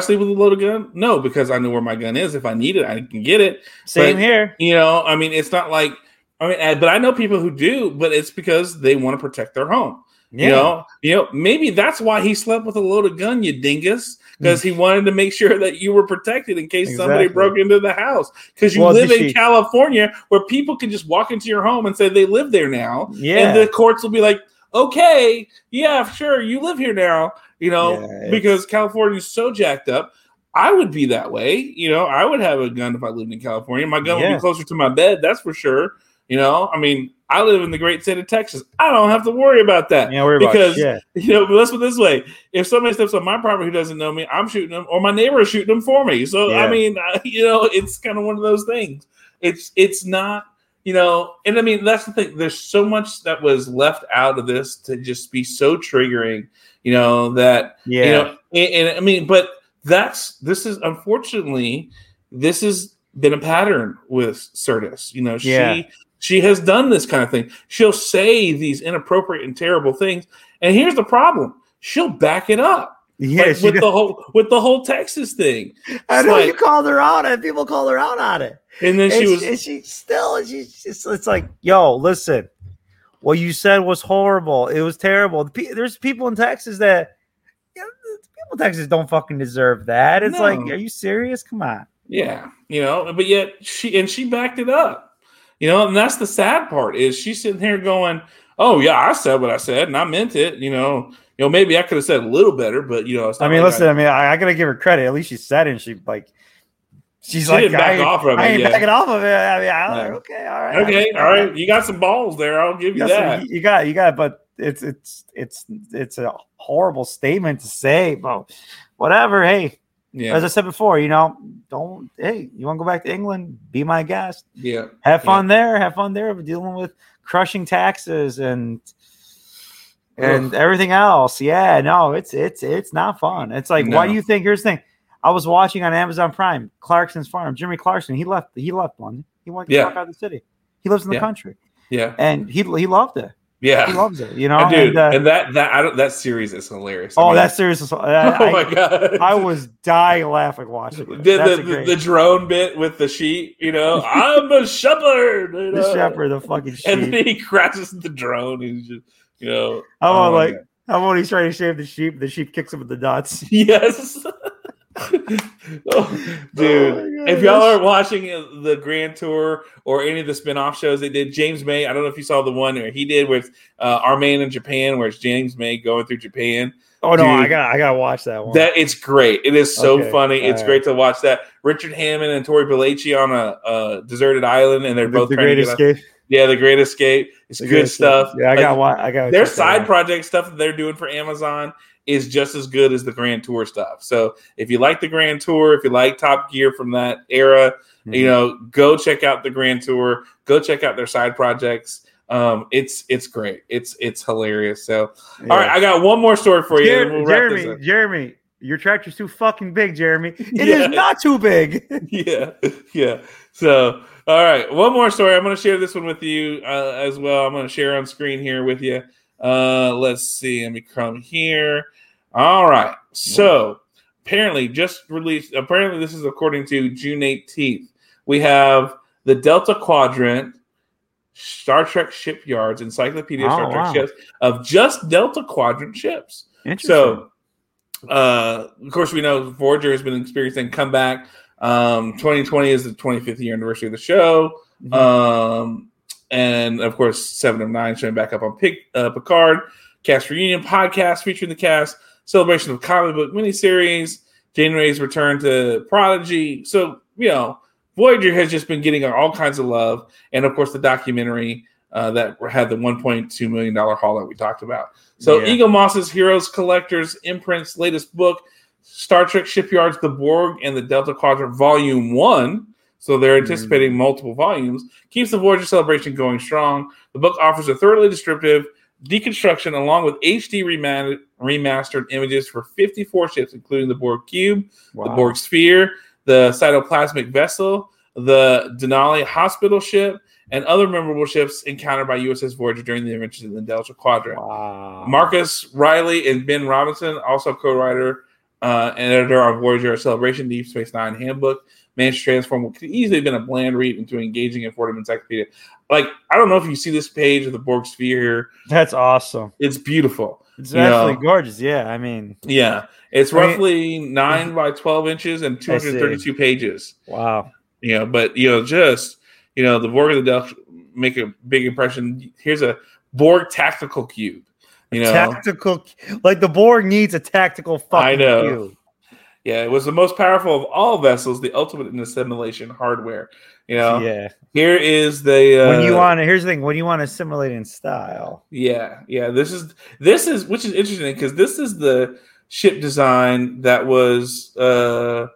sleep with a loaded gun? No, because I know where my gun is. If I need it, I can get it. Same here. You know, I mean, it's not like, but I know people who do, but it's because they want to protect their home. Yeah. You know, maybe that's why he slept with a loaded gun, you dingus, because he wanted to make sure that you were protected in case somebody broke into the house. Because you live in California where people can just walk into your home and say they live there now. Yeah. And the courts will be like, okay, yeah, sure, you live here now. You know, because California is so jacked up. I would be that way. You know, I would have a gun if I lived in California. My gun would be closer to my bed. That's for sure. You know, I mean, I live in the great state of Texas. I don't have to worry about that. Yeah, you know, let's put it this way. If somebody steps on my property who doesn't know me, I'm shooting them, or my neighbor is shooting them for me. So, I mean, you know, it's kind of one of those things. It's not, you know, and I mean, that's the thing. There's so much that was left out of this to just be so triggering. You know, that, you know, and I mean, but this has been a pattern with Sirtis. You know, she has done this kind of thing. She'll say these inappropriate and terrible things. And here's the problem. She'll back it up. Yeah, like with the whole Texas thing. I know, like, you called her out and people called her out on it. And then it's like, yo, listen. What you said was horrible. It was terrible. There's people in Texas that don't fucking deserve that. It's like, are you serious? Come on. Yeah. You know, but yet she backed it up. You know, and that's the sad part is she's sitting here going, oh, yeah, I said what I said and I meant it. You know, maybe I could have said a little better, but, you know. It's not I got to give her credit. At least she said it and she like. She's she like, didn't back off of it. I ain't backing off of it. I mean, I was like, okay, all right, you got some balls there. I'll give you that. You got. But it's a horrible statement to say. But whatever. Hey, as I said before, you know, don't. Hey, you want to go back to England? Be my guest. Yeah, have fun there. Have fun there. Dealing with crushing taxes and everything else. Yeah, no, it's not fun. It's like, why do you think? Here's the thing. I was watching on Amazon Prime, Clarkson's Farm. Jimmy Clarkson, he left London. He went to walk out of the city. He lives in the country. Yeah. And he loved it. Yeah. He loves it, you know. Dude, and that series is hilarious. Oh, I mean, that series is my God. I was dying laughing watching it. The drone bit with the sheep, you know. I'm a shepherd. You know? The shepherd, the fucking sheep. And then he crashes the drone and he's just, you know. I'm when he's trying to shave the sheep kicks him in the nuts. Yes. Oh, dude, if y'all are watching the Grand Tour or any of the spin-off shows they did, James May, I don't know if you saw the one he did with Our Man in Japan, where it's James May going through Japan. Oh, dude, no, I gotta watch that one. That it's great. It is so funny. It's great to watch that. Richard Hammond and Tori Belleci on a deserted island, and they're both the Great Escape. Yeah, The Great Escape. It's good stuff. Escape. Yeah, I got their side project stuff that they're doing for Amazon is just as good as the Grand Tour stuff. So if you like the Grand Tour, if you like Top Gear from that era, you know, go check out the Grand Tour. Go check out their side projects. It's great. It's hilarious. So all right, I got one more story for you. Jeremy, your tractor's too fucking big, Jeremy. It is not too big. So all right, one more story. I'm going to share this one with you as well. I'm going to share on screen here with you. Let's see. Let me come here. All right. So apparently just released, apparently this is according to June 18th, we have the Delta Quadrant, Star Trek Shipyards, Encyclopedia of Star Trek Ships, of just Delta Quadrant ships. So, of course, we know Voyager has been experiencing comeback. 2020 is the 25th year anniversary of the show. Mm-hmm. And, of course, 7 of 9 showing back up on Picard. Cast reunion podcast featuring the cast. Celebration of comic book miniseries. Janeway's return to Prodigy. So, you know, Voyager has just been getting all kinds of love. And, of course, the documentary that had the $1.2 million haul that we talked about. So, yeah. Eagle Moss's Heroes, Collectors, Imprint's latest book, Star Trek Shipyards, The Borg, and the Delta Quadrant, Volume 1. So they're anticipating multiple volumes. Keeps the Voyager celebration going strong. The book offers a thoroughly descriptive deconstruction along with HD remastered images for 54 ships, including the Borg Cube, the Borg Sphere, the Cytoplasmic Vessel, the Denali Hospital Ship, and other memorable ships encountered by USS Voyager during the adventures in the Delta Quadrant. Wow. Marcus Riley and Ben Robinson, also co-writer and editor of Voyager Celebration, Deep Space Nine Handbook, managed to transform what could easily have been a bland read into an engaging and formative encyclopedia. Like, I don't know if you see this page of the Borg Sphere here. That's awesome. It's beautiful. It's actually gorgeous. Yeah, I mean. Yeah. It's roughly 9 by 12 inches and 232 pages. Wow. Yeah, you know, but, you know, just, you know, the Borg of the Delta make a big impression. Here's a Borg tactical cube. You know? Tactical. Like, the Borg needs a tactical fucking cube. Yeah, it was the most powerful of all vessels, the ultimate in assimilation hardware. You know, Here is the when you want. Here's the thing: when you want to assimilate in style. Yeah. This is which is interesting because this is the ship design that was that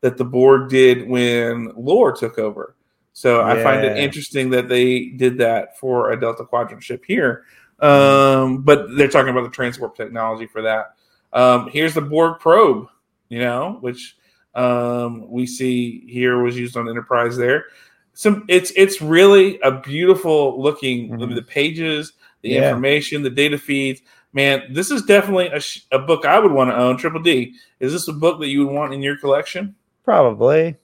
the Borg did when Lore took over. So I find it interesting that they did that for a Delta Quadrant ship here. But they're talking about the transport technology for that. Here's the Borg probe. You know, which we see here was used on Enterprise there. So it's really a beautiful looking, the pages, the information, the data feeds. Man, this is definitely a book I would want to own. Triple D, is this a book that you would want in your collection? Probably.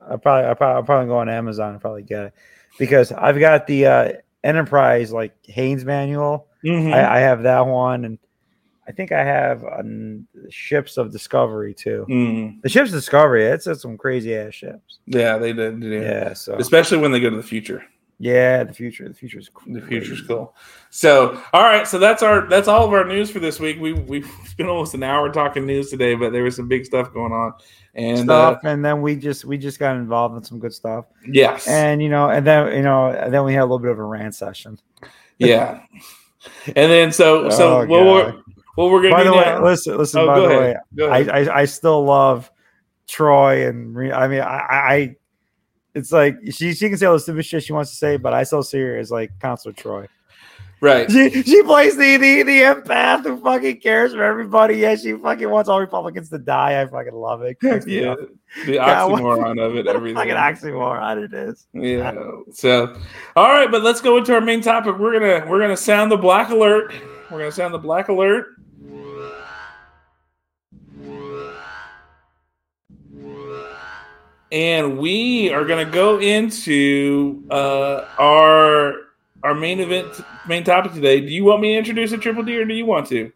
I'll probably go on Amazon and probably get it. Because I've got the Enterprise, like, Haynes manual. Mm-hmm. I have that one, and I think I have Ships of Discovery too. Mm. The Ships of Discovery, it's some crazy ass ships. Yeah, they did. Yeah, so especially when they go to the future. Yeah, the future is cool. The future's cool. So, all right, so that's all of our news for this week. We spent almost an hour talking news today, but there was some big stuff going on and then we just got involved in some good stuff. Yes, and then we had a little bit of a rant session. Yeah, and then so Well, we're gonna. By the way, now. Listen. Oh, by the ahead. Way, I still love Troy, and I mean, I it's like she can say all the stupid shit she wants to say, but I still see her as like Counselor Troy. Right. She plays the empath who fucking cares for everybody. Yeah, she fucking wants all Republicans to die. I fucking love it. Yeah, the oxymoron of it. Everything. Fucking oxymoron it is. Yeah. So, all right, but let's go into our main topic. We're gonna sound the black alert. We're gonna sound the black alert. And we are going to go into our main topic today. Do you want me to introduce it, Triple D, or do you want to?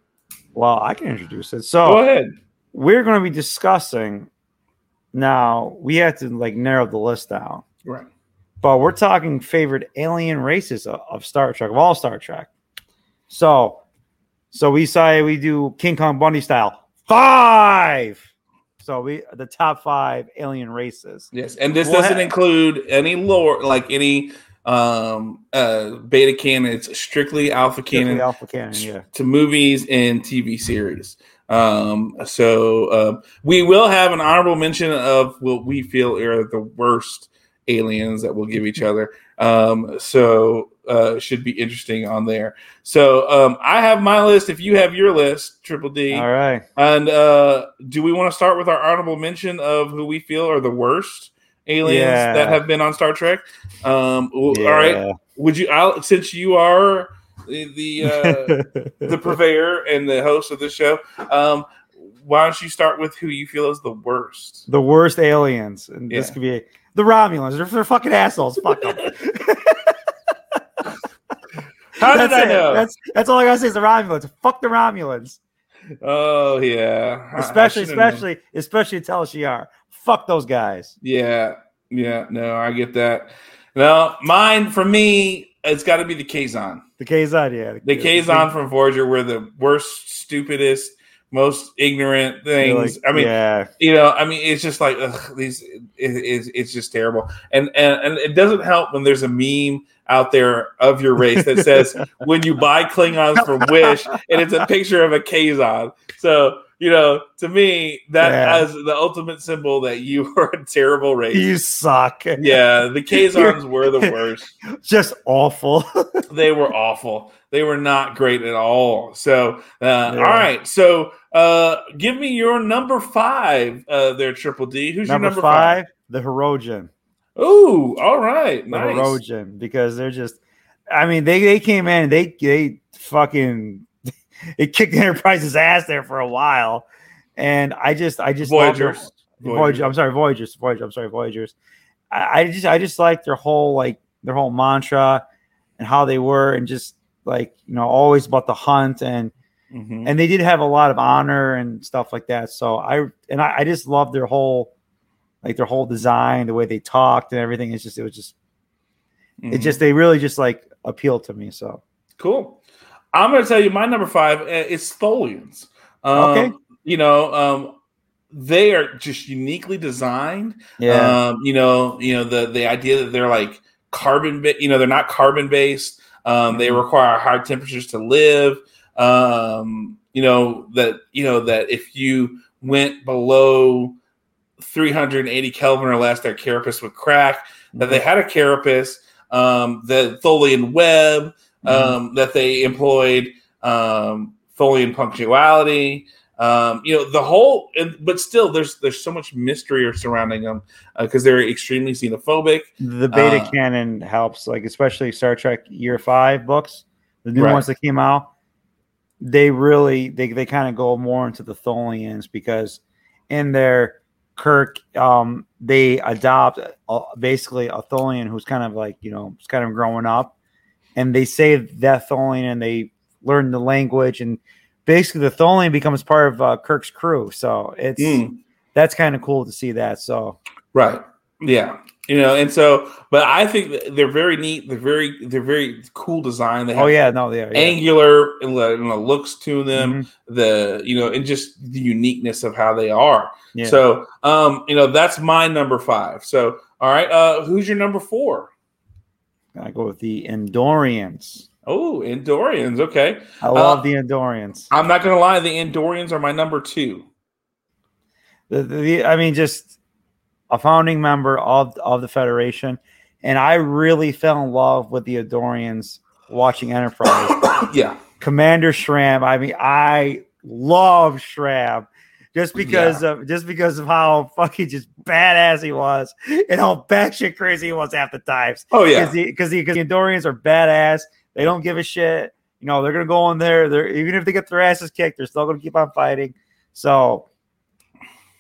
Well, I can introduce it. So go ahead. We're going to be discussing. Now we have to narrow the list down, right? But we're talking favorite alien races of Star Trek, of all Star Trek. So we do King Kong Bundy style 5. So the top 5 alien races. Yes, and this doesn't include any lore, like any beta canon. It's strictly alpha canon. To movies and TV series. So we will have an honorable mention of what we feel are the worst aliens that we'll give each other. So should be interesting on there. So I have my list. If you have your list, Triple D. All right. And do we want to start with our honorable mention of who we feel are the worst aliens that have been on Star Trek? All right. Would you? Since you are the the purveyor and the host of this show, why don't you start with who you feel is the worst? The worst aliens. And this could be the Romulans. They're fucking assholes. Fuck them. How did I know? That's all I got to say is the Romulans. Fuck the Romulans. Oh, yeah. Especially Tal Shiar. Fuck those guys. Yeah. Yeah. No, I get that. No, mine, for me, it's got to be the Kazon. The Kazon, yeah. The Kazon from Voyager were the worst, stupidest, most ignorant things. Like, it's just like, ugh, it's just terrible. And it doesn't help when there's a meme out there of your race that says, when you buy Klingons from Wish, and it's a picture of a Kazon. So, to me, that is the ultimate symbol that you are a terrible race. You suck. Yeah, the Kazons were the worst. Just awful. They were awful. They were not great at all. So, all right. So, give me your number 5 there, Triple D. Who's your number 5? The Hirogen. Ooh, all right. Nice. The Hirogen, because they're just – I mean, they came in and they fucking – it kicked Enterprise's ass there for a while, and I just Voyagers. I just like their whole mantra and how they were, and just always about the hunt, and and they did have a lot of honor and stuff like that. So I just loved their whole design, the way they talked and everything. They really just appealed to me. So cool. I'm going to tell you my number 5 is Tholians. Okay. They are just uniquely designed. Yeah. The idea that they're carbon, they're not carbon based. They require high temperatures to live. That if you went below 380 Kelvin or less, their carapace would crack. Mm-hmm. That they had a carapace, the Tholian web. That they employed Tholian punctuality, but still there's so much mystery surrounding them because they're extremely xenophobic. The beta canon helps, especially Star Trek Year 5 books, the new ones that came out. They really they kind of go more into the Tholians because in their Kirk, they adopt basically a Tholian who's kind of it's kind of growing up. And they say that Tholian, and they learn the language, and basically the Tholian becomes part of Kirk's crew. So it's that's kind of cool to see that. So right, yeah, but I think they're very neat. They're very cool design. They have angular looks to them. Mm-hmm. And just the uniqueness of how they are. Yeah. So that's my number 5. So all right, who's your number 4? I go with the Andorians. Oh, Andorians. Okay. I love the Andorians. I'm not going to lie. The Andorians are my number 2. Just a founding member of the Federation. And I really fell in love with the Andorians watching Enterprise. Yeah. Commander Shram. I love Shram. Just because of how fucking just badass he was and how batshit crazy he was half the times. Oh yeah, because the Andorians are badass. They don't give a shit. They're gonna go in there. Even if they get their asses kicked, they're still gonna keep on fighting. So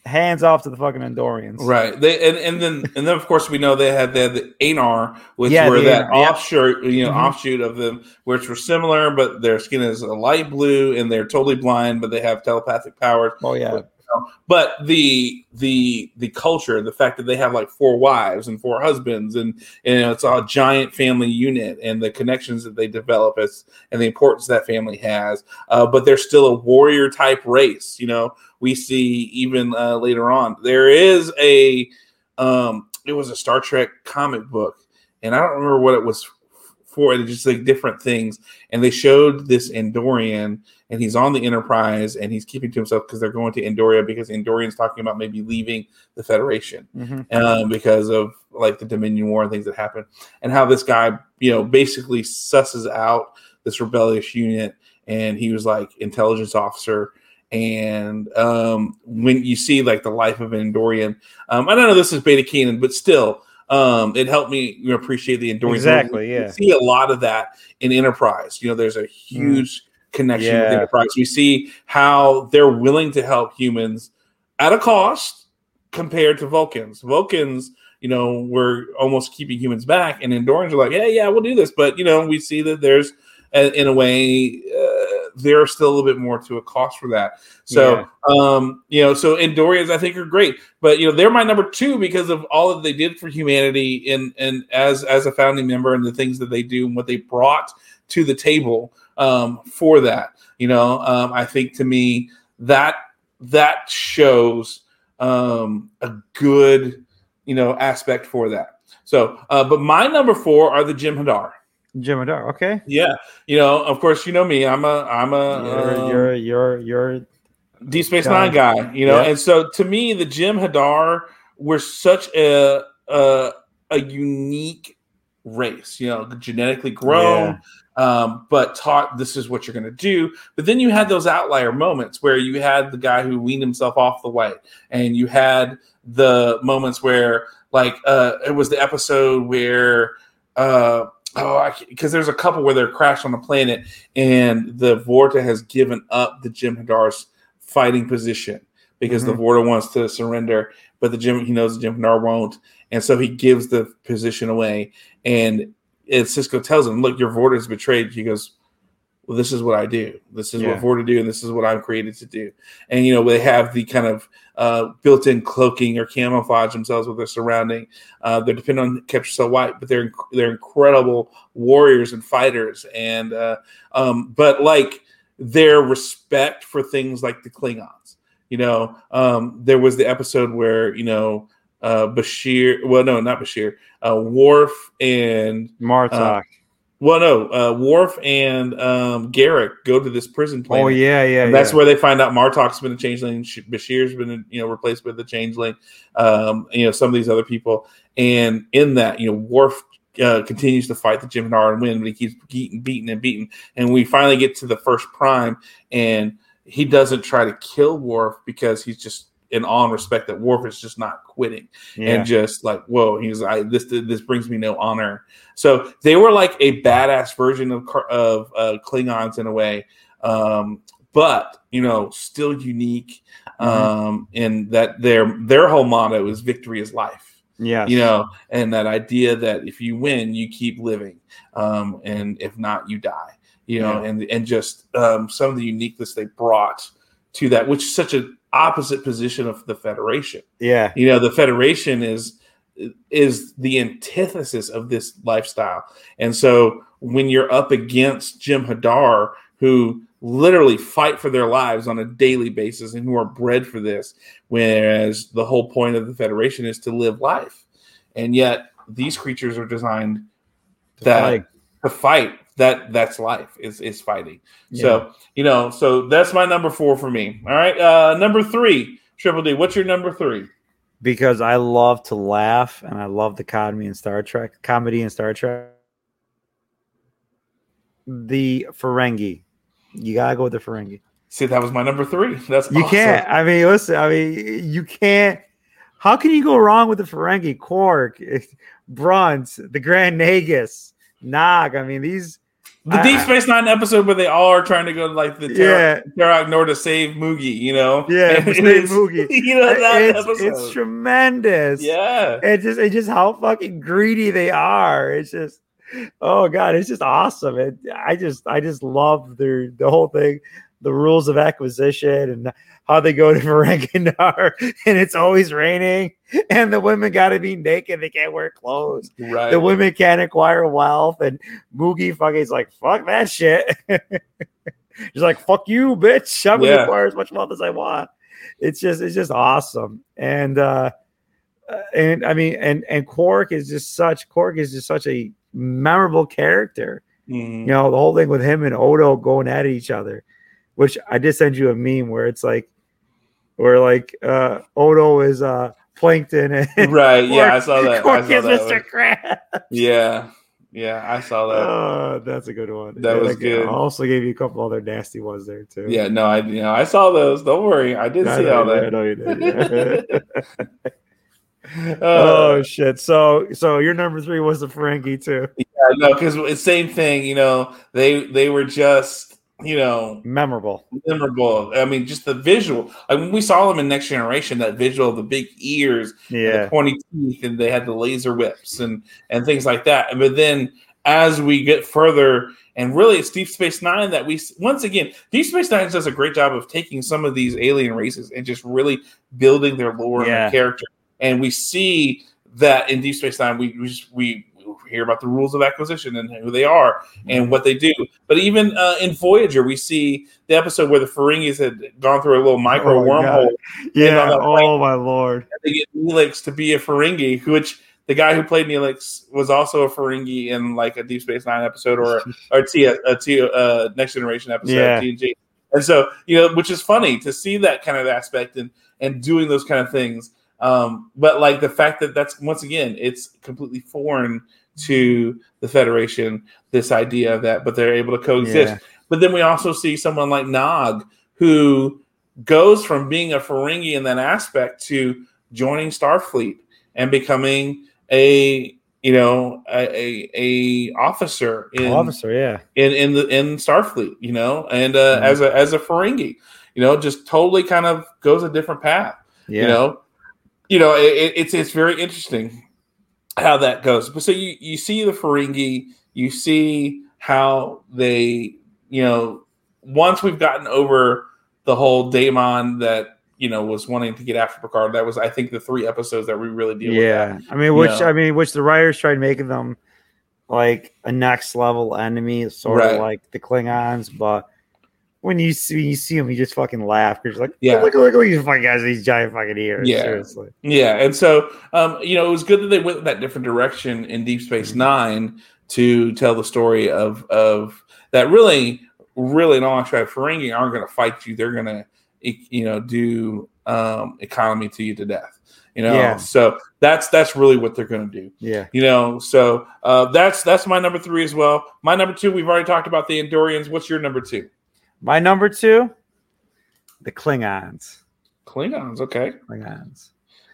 hands off to the fucking Andorians. Right. Then of course we know they had the Anar, which were that offshoot of them, which were similar, but their skin is a light blue and they're totally blind, but they have telepathic powers. Oh yeah. But the culture, the fact that they have 4 wives and 4 husbands, and it's a giant family unit, and the connections that they develop and the importance that family has. But they're still a warrior type race. We see even later on there is a it was a Star Trek comic book, and I don't remember what it was for. It was just different things, and they showed this Andorian. And he's on the Enterprise, and he's keeping to himself because they're going to Andoria because Andorian's talking about maybe leaving the Federation because of the Dominion War and things that happen, and how this guy, basically susses out this rebellious unit, and he was intelligence officer. And when you see the life of an Andorian, I don't know this is Beta Kenan, but still. It helped me appreciate the Andorian. Exactly, yeah. You see a lot of that in Enterprise. There's a huge connection with Enterprise. We see how they're willing to help humans at a cost compared to Vulcans. Vulcans, you know, were almost keeping humans back, and Andorans are like, yeah, we'll do this. But, you know, we see that there's, in a way, there's still a little bit more to a cost for that. So, you know, so Andorians, I think, are great. But, you know, they're my number two because of all that they did for humanity and as a founding member and the things that they do and what they brought to the table for that. You know, I think to me that shows a good, you know, aspect for that. So, but my number four are the Jim Hadar. Okay. Yeah. You know, of course, you know me. You're Deep Space Nine guy, you know. Yeah. And so to me, the Jim Hadar were such a unique race, you know, genetically grown, but taught this is what you're going to do. But then you had those outlier moments where you had the guy who weaned himself off the white, and you had the moments where, like, it was the episode where, because there's a couple where they're crashed on the planet and the Vorta has given up the Jim Hadar's fighting position because the Vorta wants to surrender, but he knows the Jim Hadar won't, and so he gives the position away. And Sisko tells him, "Look, your Vorta is betrayed." He goes, "Well, this is what I do. This is what Vorta do, and this is what I'm created to do." And, you know, they have the kind of built-in cloaking or camouflage themselves with their surrounding. They're dependent on Capture Cell White, but they're incredible warriors and fighters. And but like their respect for things like the Klingons. You know, there was the episode where, you know, Worf and Martok. Worf and Garrick go to this prison planet. Oh, yeah. That's where they find out Martok's been a changeling. Bashir's been, you know, replaced by the changeling. You know, some of these other people. And in that, you know, Worf continues to fight the Jim Hadar and win, but he keeps beaten. And we finally get to the first prime, and he doesn't try to kill Worf because he's just in awe and respect that Worf is just not quitting and just like, whoa, he's like, this brings me no honor. So they were like a badass version of Klingons in a way, but, you know, still unique in that their whole motto is victory is life. Yeah, you know, and that idea that if you win, you keep living, and if not, you die. You know, and just some of the uniqueness they brought to that, which is such an opposite position of the Federation. Yeah. You know, the Federation is the antithesis of this lifestyle. And so when you're up against Jim Hadar, who literally fight for their lives on a daily basis and who are bred for this, whereas the whole point of the Federation is to live life. And yet these creatures are designed to fight. That's life is fighting. Yeah. So, you know, so that's my number four for me. All right. Number three, Triple D, what's your number three? Because I love to laugh and I love the comedy in Star Trek. The Ferengi. You got to go with the Ferengi. See, that was my number three. That's you awesome. Can't. I mean, listen, you can't. How can you go wrong with the Ferengi? Quark, Brunt, the Grand Nagus, Nog. I mean, these. The Deep Space Nine episode where they all are trying to go to, like, the Terok Nor to save Moogie, you know? Yeah, save Moogie. You know, it's tremendous. Yeah. It's just how fucking greedy they are. It's just, oh God, it's just awesome. I just love the whole thing, the rules of acquisition and how they go to Ferenginar and it's always raining and the women got to be naked. They can't wear clothes. Right. The women can't acquire wealth, and Moogie fucking is like, fuck that shit. He's like, fuck you, bitch. I'm going to acquire as much wealth as I want. It's just awesome. And I mean, and Quark is just such a memorable character. You know, the whole thing with him and Odo going at each other, which I did send you a meme where it's like, Odo is Plankton, and right? Quark, yeah, I saw that. Quark is Mr. Krabs. Yeah, I saw that. That's a good one. That was good. I also gave you a couple other nasty ones there too. Yeah, no, I saw those. Don't worry, I did see all that. I know you did. Yeah. Oh shit! So your number three was the Ferengi too. Yeah, no, because same thing. You know, they were just you know, memorable. I mean, just the visual. I mean, we saw them in Next Generation, that visual of the big ears, and the pointy teeth, and they had the laser whips and things like that. But then as we get further, and really it's Deep Space Nine that we, once again, Deep Space Nine does a great job of taking some of these alien races and just really building their lore and their character. And we see that in Deep Space Nine, we hear about the rules of acquisition and who they are and what they do. But even in Voyager, we see the episode where the Ferengis had gone through a little micro wormhole. Yeah, oh my Lord. And they get Neelix to be a Ferengi, which the guy who played Neelix was also a Ferengi in like a Deep Space Nine episode or a Next Generation episode of TNG. And so, you know, which is funny to see that kind of aspect and doing those kind of things. But like the fact that that's, once again, it's completely foreign to the Federation, this idea of that, but they're able to coexist. Yeah. But then we also see someone like Nog, who goes from being a Ferengi in that aspect to joining Starfleet and becoming a officer in Starfleet, you know, and as a Ferengi, you know, just totally kind of goes a different path, you know, it's very interesting how that goes. But so you see the Ferengi, you see how they, you know, once we've gotten over the whole Daemon that, you know, was wanting to get after Picard, that was, I think, the three episodes that we really deal with. Yeah, I mean, which the writers tried making them like a next level enemy, sort of like the Klingons, but when you see them, you just fucking laugh. You're just like, look at these fucking guys with these giant fucking ears. Yeah. Seriously. Yeah. And so, you know, it was good that they went that different direction in Deep Space Nine to tell the story of that really, really long tribe. Ferengi aren't going to fight you. They're going to, you know, do economy to you to death. You know, so that's really what they're going to do. Yeah. You know, so that's my number three as well. My number two, we've already talked about the Andorians. What's your number two? My number two, the Klingons. Klingons, okay. Klingons.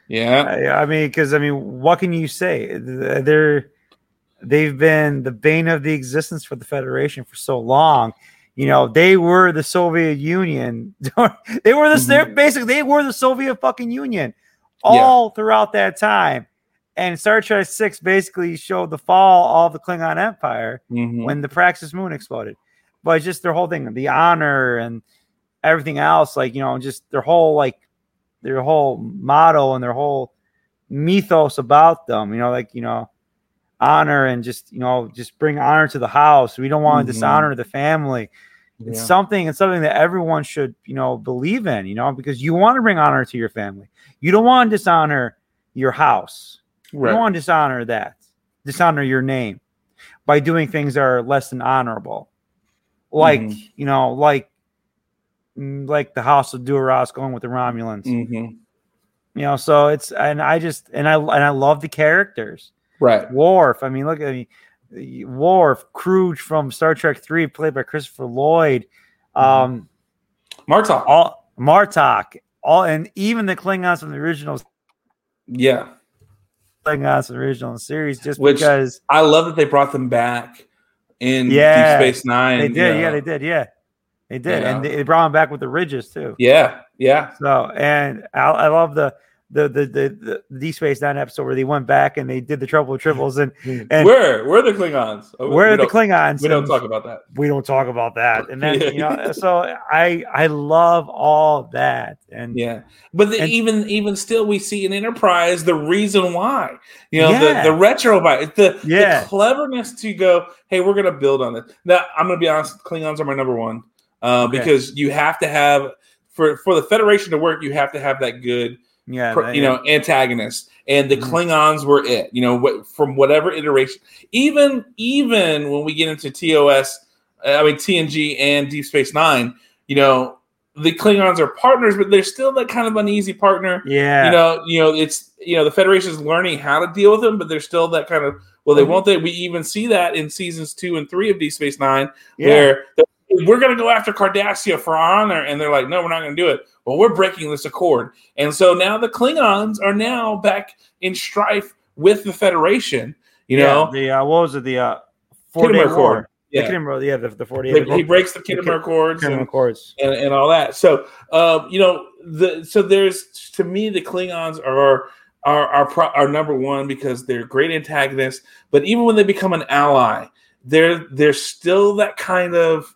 Yeah. I mean, what can you say? They've been the bane of the existence for the Federation for so long. You know, they were the Soviet Union. They were the Soviet fucking Union all throughout that time. And Star Trek VI basically showed the fall of the Klingon Empire when the Praxis Moon exploded. But just their whole thing, the honor and everything else, like, you know, just their whole motto and their whole mythos about them, you know, like, you know, honor and just, you know, just bring honor to the house. We don't want to dishonor the family. Yeah. It's something that everyone should, you know, believe in, you know, because you want to bring honor to your family. You don't want to dishonor your house. Right. You don't want to dishonor your name by doing things that are less than honorable. Like, you know, like the House of Duras going with the Romulans, you know, so it's, and I love the characters. Right. Worf. I mean, look at Worf, Kroog from Star Trek 3, played by Christopher Lloyd. Martok, and even the Klingons from the original. Yeah. Klingons from the original series, because I love that they brought them back. In Deep Space Nine, they did. They did. Yeah. And they brought him back with the Ridges too. Yeah, yeah. So, and I love the Deep Space Nine episode where they went back and they did the Trouble with Tribbles and where are the Klingons? We don't talk about that. And then you know, so I love all that. And even still, we see in Enterprise the reason why. You know, the retrobite, the cleverness to go, hey, we're gonna build on it. Now I'm gonna be honest, Klingons are my number one because you have to have for the Federation to work, you have to have that good. Antagonists, and the Klingons were it. You know, from whatever iteration, even when we get into TNG and Deep Space Nine, you know, the Klingons are partners, but they're still that kind of uneasy partner. Yeah, you know, it's, you know, the Federation is learning how to deal with them, but they're still that kind of they won't. They, we even see that in seasons 2 and 3 of Deep Space Nine, where we're going to go after Cardassia for honor, and they're like, no, we're not going to do it. Well, we're breaking this accord. And so now the Klingons are now back in strife with the Federation, you know. The what was it? The 4-Day War. The Kingdom Records, the 48. He breaks the Kingdom Records and all that. So, there's, to me, the Klingons are number one because they're great antagonists. But even when they become an ally, they're still that kind of,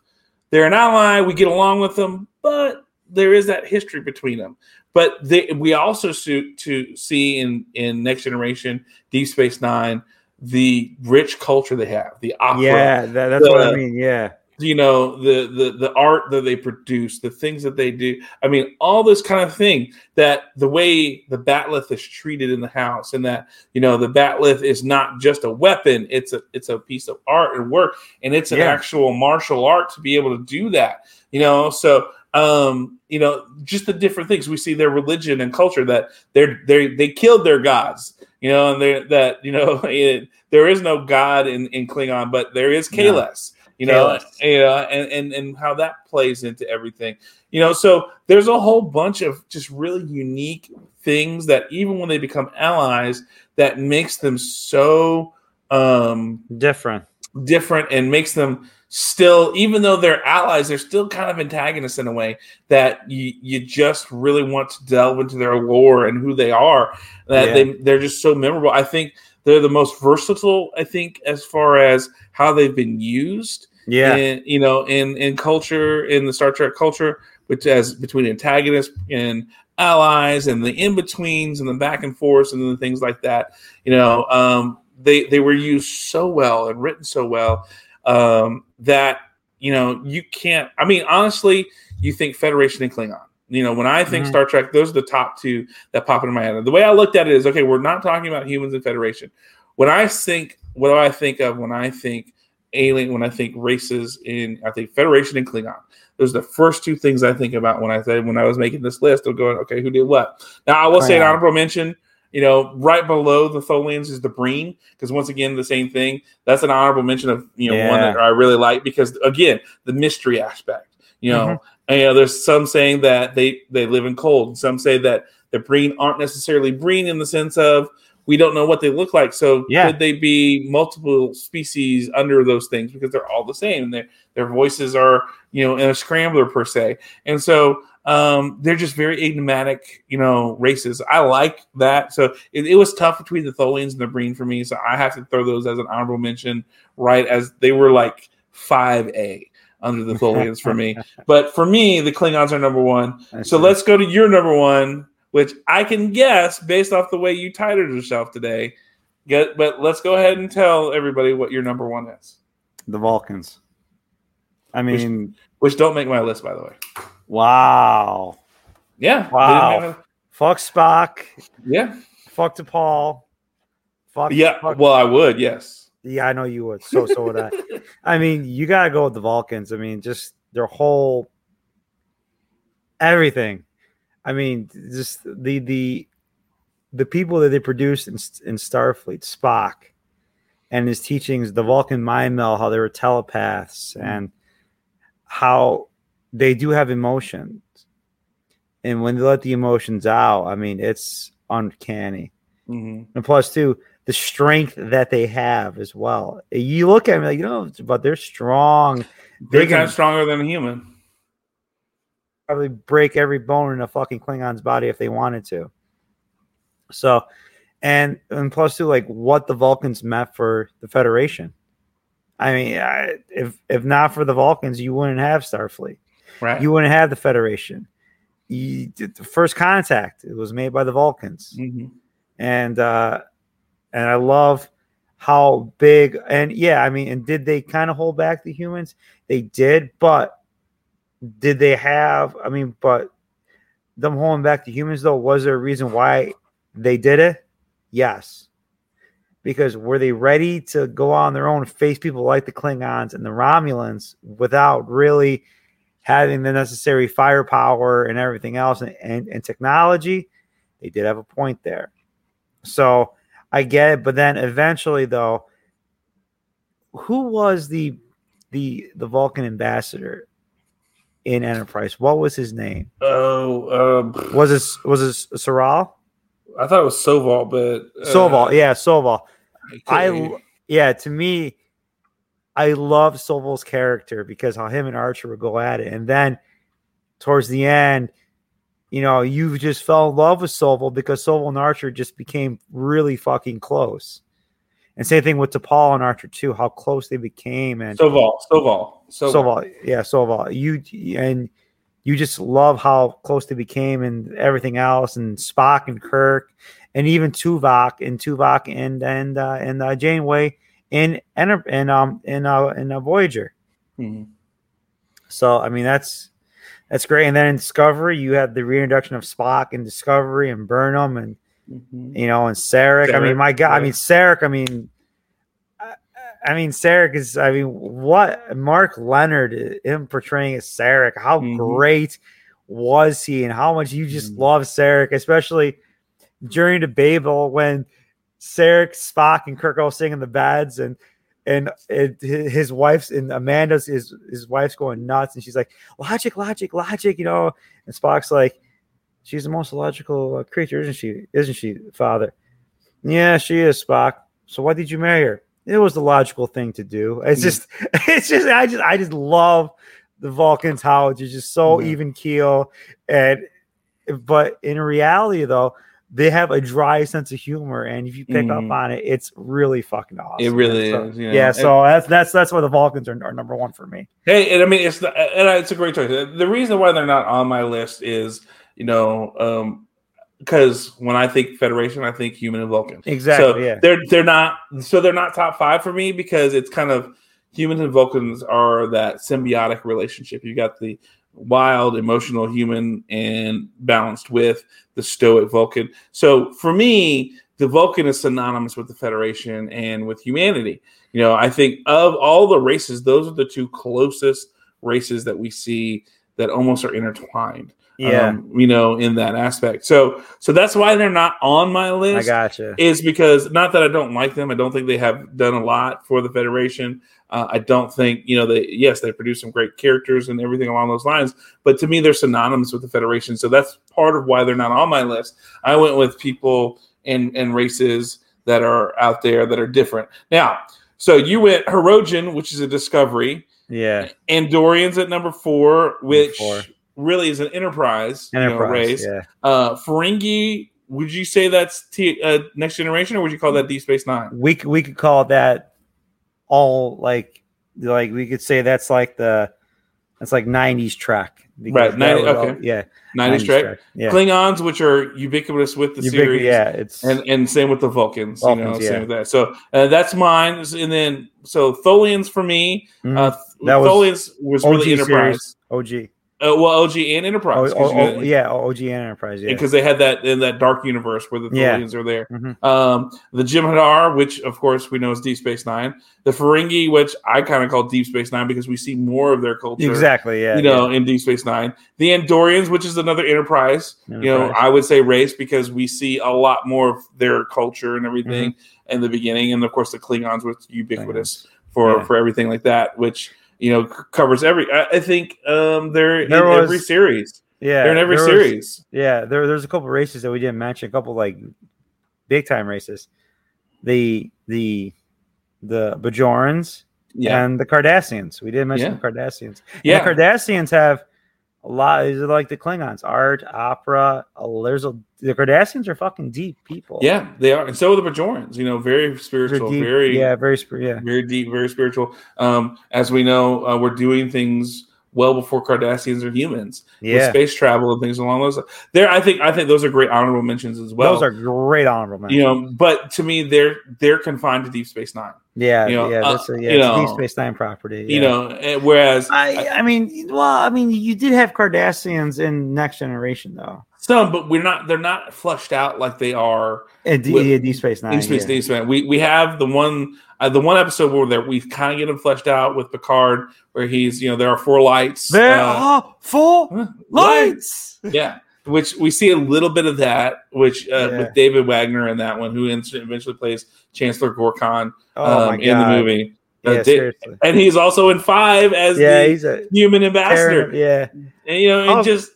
they're an ally. We get along with them, but there is that history between them. But we also see in Next Generation, Deep Space Nine, the rich culture they have, the opera. Yeah, that's what I mean. Yeah, the art that they produce, the things that they do. I mean, all this kind of thing. That the way the batleth is treated in the house, and that the batleth is not just a weapon; it's a piece of art and work, and it's an actual martial art to be able to do that. So. Just the different things we see, their religion and culture, that they killed their gods, and there is no god in Klingon, but there is Kalos, and how that plays into everything, So there's a whole bunch of just really unique things that even when they become allies, that makes them so different and makes them. Still, even though they're allies, they're still kind of antagonists in a way that you just really want to delve into their lore and who they are. That they're just so memorable. I think they're the most versatile, I think, as far as how they've been used. Yeah. In culture, in the Star Trek culture, which as between antagonists and allies and the in-betweens and the back and forth and the things like that. They were used so well and written so well. That, you can't, I mean, honestly, you think Federation and Klingon, when I think Star Trek, those are the top two that pop into my head. And the way I looked at it is, okay, we're not talking about humans and Federation. What do I think of when I think alien, when I think races I think Federation and Klingon, those are the first two things I think about when I was making this list of going, okay, who did what? Now I will say an honorable mention. Right below the Tholians is the Breen, because once again, the same thing. That's an honorable mention of one that I really like because again, the mystery aspect. There's some saying that they live in cold. Some say that the Breen aren't necessarily Breen in the sense of we don't know what they look like. So could they be multiple species under those things because they're all the same and their voices are in a scrambler per se, and so. They're just very enigmatic, races. I like that. So it was tough between the Tholians and the Breen for me. So I have to throw those as an honorable mention, right? As they were like 5A under the Tholians for me. But for me, the Klingons are number one. So let's go to your number one, which I can guess based off the way you titled yourself today. But let's go ahead and tell everybody what your number one is. The Vulcans. I mean, which don't make my list, by the way. Wow. Yeah. Wow. Fuck Spock. Yeah. Fuck DePaul. Fuck. Yeah. Fuck. Well, I would. Yes. Yeah, I know you would. So would I. I mean, you got to go with the Vulcans. I mean, just their whole everything. I mean, just the people that they produced in Starfleet, Spock and his teachings, the Vulcan mind meld, how they were telepaths and how they do have emotions, and when they let the emotions out, I mean, it's uncanny. Mm-hmm. And plus, too, the strength that they have as well. You look at me like, but they're strong. They're kind of stronger than a human. Probably break every bone in a fucking Klingon's body if they wanted to. So, and plus, too, like what the Vulcans meant for the Federation. I mean, if not for the Vulcans, you wouldn't have Starfleet. Right. You wouldn't have the Federation. The first contact, it was made by the Vulcans, and I love how big and I mean, and did they kind of hold back the humans? They did, but did they have? I mean, but them holding back the humans though, was there a reason why they did it? Yes, because were they ready to go on their own and face people like the Klingons and the Romulans without really having the necessary firepower and everything else and technology? They did have a point there. So I get it. But then eventually, though, who was the Vulcan ambassador in Enterprise? What was his name? Was it Saral? I thought it was Soval, but Soval. To me, I love Sobel's character because how him and Archer would go at it. And then towards the end, you know, you just fell in love with Sobel because Sobel and Archer just became really fucking close. And same thing with T'Pol and Archer too, how close they became. And Sobel. You just love how close they became and everything else, and Spock and Kirk, and even Tuvok and Janeway in Voyager. Mm-hmm. So I mean that's great. And then in Discovery, you have the reintroduction of Spock in Discovery and Burnham and you know and Sarek. I mean, my God, yeah. I mean Sarek. I mean, Sarek is, I mean, what Mark Leonard, him portraying as Sarek, how great was he and how much you just love Sarek, especially during the Babel when Sarek, Spock, and Kirk all sitting in the beds and his wife's and Amanda's, his wife's going nuts. And she's like, logic, you know, and Spock's like, she's the most logical creature, isn't she, Father? Yeah, she is, Spock. So why did you marry her? It was the logical thing to do. I just love the Vulcans, how it's just so even keel. And, but in reality though, they have a dry sense of humor. And if you pick up on it, it's really fucking awesome. It really is. Yeah. Yeah, so that's why the Vulcans are number one for me. Hey, and I mean, it's a great choice. The reason why they're not on my list is, you know, because when I think Federation, I think human and Vulcan. Exactly. So yeah. They're not top five for me because it's kind of humans and Vulcans are that symbiotic relationship. You got the wild, emotional human and balanced with the stoic Vulcan. So for me, the Vulcan is synonymous with the Federation and with humanity. You know, I think of all the races, those are the two closest races that we see that almost are intertwined. Yeah, you know, in that aspect. So that's why they're not on my list. I gotcha. Is because not that I don't like them. I don't think they have done a lot for the Federation. I don't think, you know, they produce some great characters and everything along those lines. But to me, they're synonymous with the Federation. So that's part of why they're not on my list. I went with people and races that are out there that are different. Now, so you went Hirogen, which is a Discovery. Yeah. Andorians at number four, which... really is an enterprise you know, race. Yeah. Ferengi, would you say that's Next Generation, or would you call that Deep Space Nine? We could call that all like we could say that's like 90s Trek. Right. 90, okay. All, yeah. 90s Trek. Yeah. Klingons, which are ubiquitous with the series. Yeah. It's and same with the Vulcans yeah. Same with that. So that's mine. And then so Tholians for me. Tholians was really enterprise. Series. OG. Well, OG and Enterprise. OG and Enterprise, yeah. Because they had that in that dark universe where the Tholians are there. Mm-hmm. The Jem'Hadar, which, of course, we know is Deep Space Nine. The Ferengi, which I kind of call Deep Space Nine because we see more of their culture. Exactly, yeah. You know, in Deep Space Nine. The Andorians, which is another Enterprise. You know, I would say race because we see a lot more of their culture and everything in the beginning. And, of course, the Klingons, which are ubiquitous for everything like that, which... You know, covers every. I think they're in every series. Yeah, they're in every series. Yeah, there's a couple races that we didn't mention. A couple like big time races, the Bajorans and the Cardassians. We didn't mention the Cardassians. Yeah, and the Cardassians have a lot. These are like the Klingons, art, opera. The Cardassians are fucking deep people. Yeah, they are, and so are the Bajorans. You know, very spiritual, deep, very deep, very spiritual. As we know, we're doing things well before Cardassians are humans. Yeah, with space travel and things along those. There, I think those are great honorable mentions as well. Those are great honorable mentions. You know, but to me, they're confined to Deep Space Nine. Yeah, you know, Deep Space Nine property. Yeah. You know, and whereas I mean, you did have Cardassians in Next Generation though. Some, but they're not flushed out like they are in Deep Space Nine. Deep Space Nine. We have the one episode where we kind of get him fleshed out with Picard, where he's, you know, there are four lights. There are four lights. Yeah, which we see a little bit of that, which with David Wagner in that one, who eventually plays Chancellor Gorkon in the movie. Yeah, and he's also in 5 as the human ambassador. And, you know, it just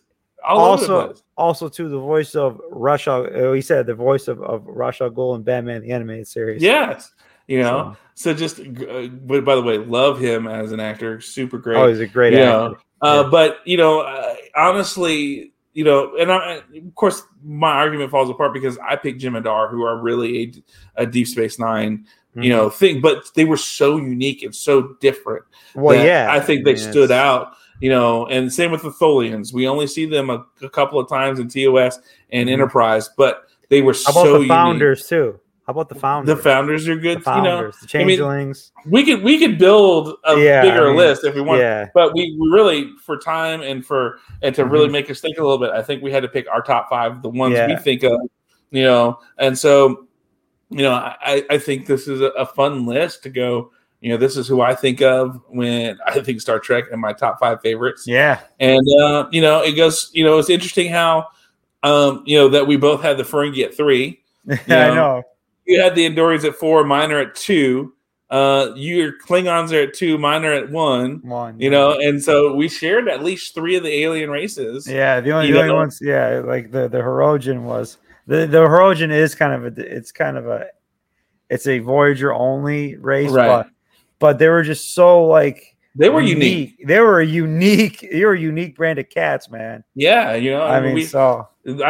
all over the place. Also, too, the voice of Ra's al Ghul in Batman the Animated Series. Yes. you know? So just, by the way, love him as an actor. Super great. Oh, he's a great actor. Yeah. But, you know, honestly, you know, and of course my argument falls apart because I picked Jemadar, who are really a Deep Space Nine, you know, thing, but they were so unique and so different. Well, yeah, I think they stood out. You know, and same with the Tholians. We only see them a couple of times in TOS and Enterprise, but they were so unique. How about the Founders, too? How about the Founders? The Founders are good. The Founders, the Changelings. I mean, we could build a bigger list if we want, but we really, for time and to really make us think a little bit, I think we had to pick our top five, the ones we think of, you know. And so, you know, I think this is a fun list to go. You know, this is who I think of when I think Star Trek and my top five favorites. Yeah. And, you know, it goes, you know, it's interesting how, you know, that we both had the Ferengi at 3. You know, I know. You had the Andorians at 4, mine are at 2. Your Klingons are at 2, mine are at 1. You know, and so we shared at least 3 of the alien races. Yeah, the only ones, like the Hirogen was. The Hirogen is kind of a Voyager only race, right. But they were just so like they were unique. They were a unique brand of cats, man. Yeah, you know. I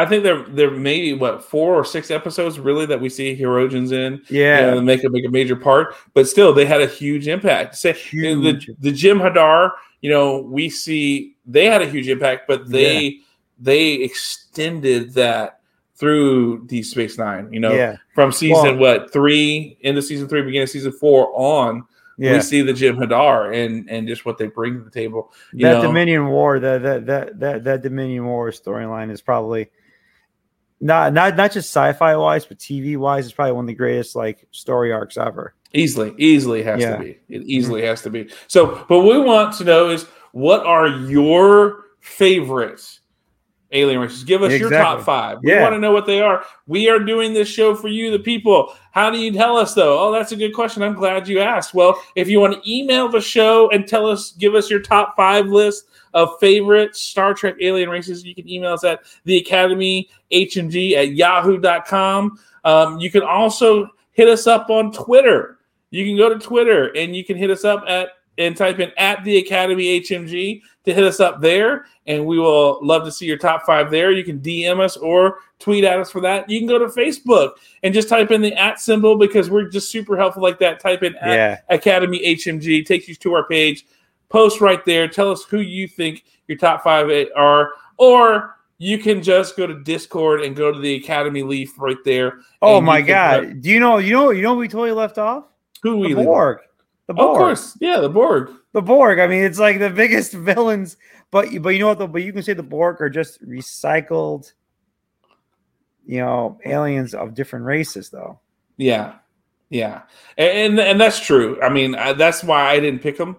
think there may be 4 or 6 episodes really that we see Hirogens in. Yeah, and make a major part, but still they had a huge impact. Say the Jem'Hadar, you know, we see they had a huge impact, but they extended that through Deep Space Nine. You know, from season 3 into season 3, beginning of season 4 on. Yeah. We see the Jem'Hadar and just what they bring to the table. Dominion War, that Dominion War storyline is probably not just sci-fi wise, but TV wise, it's probably one of the greatest like story arcs ever. Easily has to be. It easily has to be. So, but what we want to know is what are your favorites? Alien races. Give us your top 5. We want to know what they are. We are doing this show for you, the people. How do you tell us, though? Oh, that's a good question. I'm glad you asked. Well, if you want to email the show and tell us, give us your top 5 list of favorite Star Trek alien races, you can email us at theacademyhmg@yahoo.com. You can also hit us up on Twitter. You can go to Twitter and you can hit us up and type in @theacademyhmg to hit us up there, and we will love to see your top 5 there. You can DM us or tweet at us for that. You can go to Facebook and just type in the @ symbol because we're just super helpful like that. Type in @academyhmg, takes you to our page. Post right there. Tell us who you think your top 5 are, or you can just go to Discord and go to the Academy Leaf right there. Oh my God! Do you know we totally left off? Who we Borg. The Borg. Oh, of course. Yeah, the Borg. The Borg. I mean, it's like the biggest villains, but you know what? But you can say the Borg are just recycled, you know, aliens of different races, though. Yeah, and that's true. I mean, that's why I didn't pick them.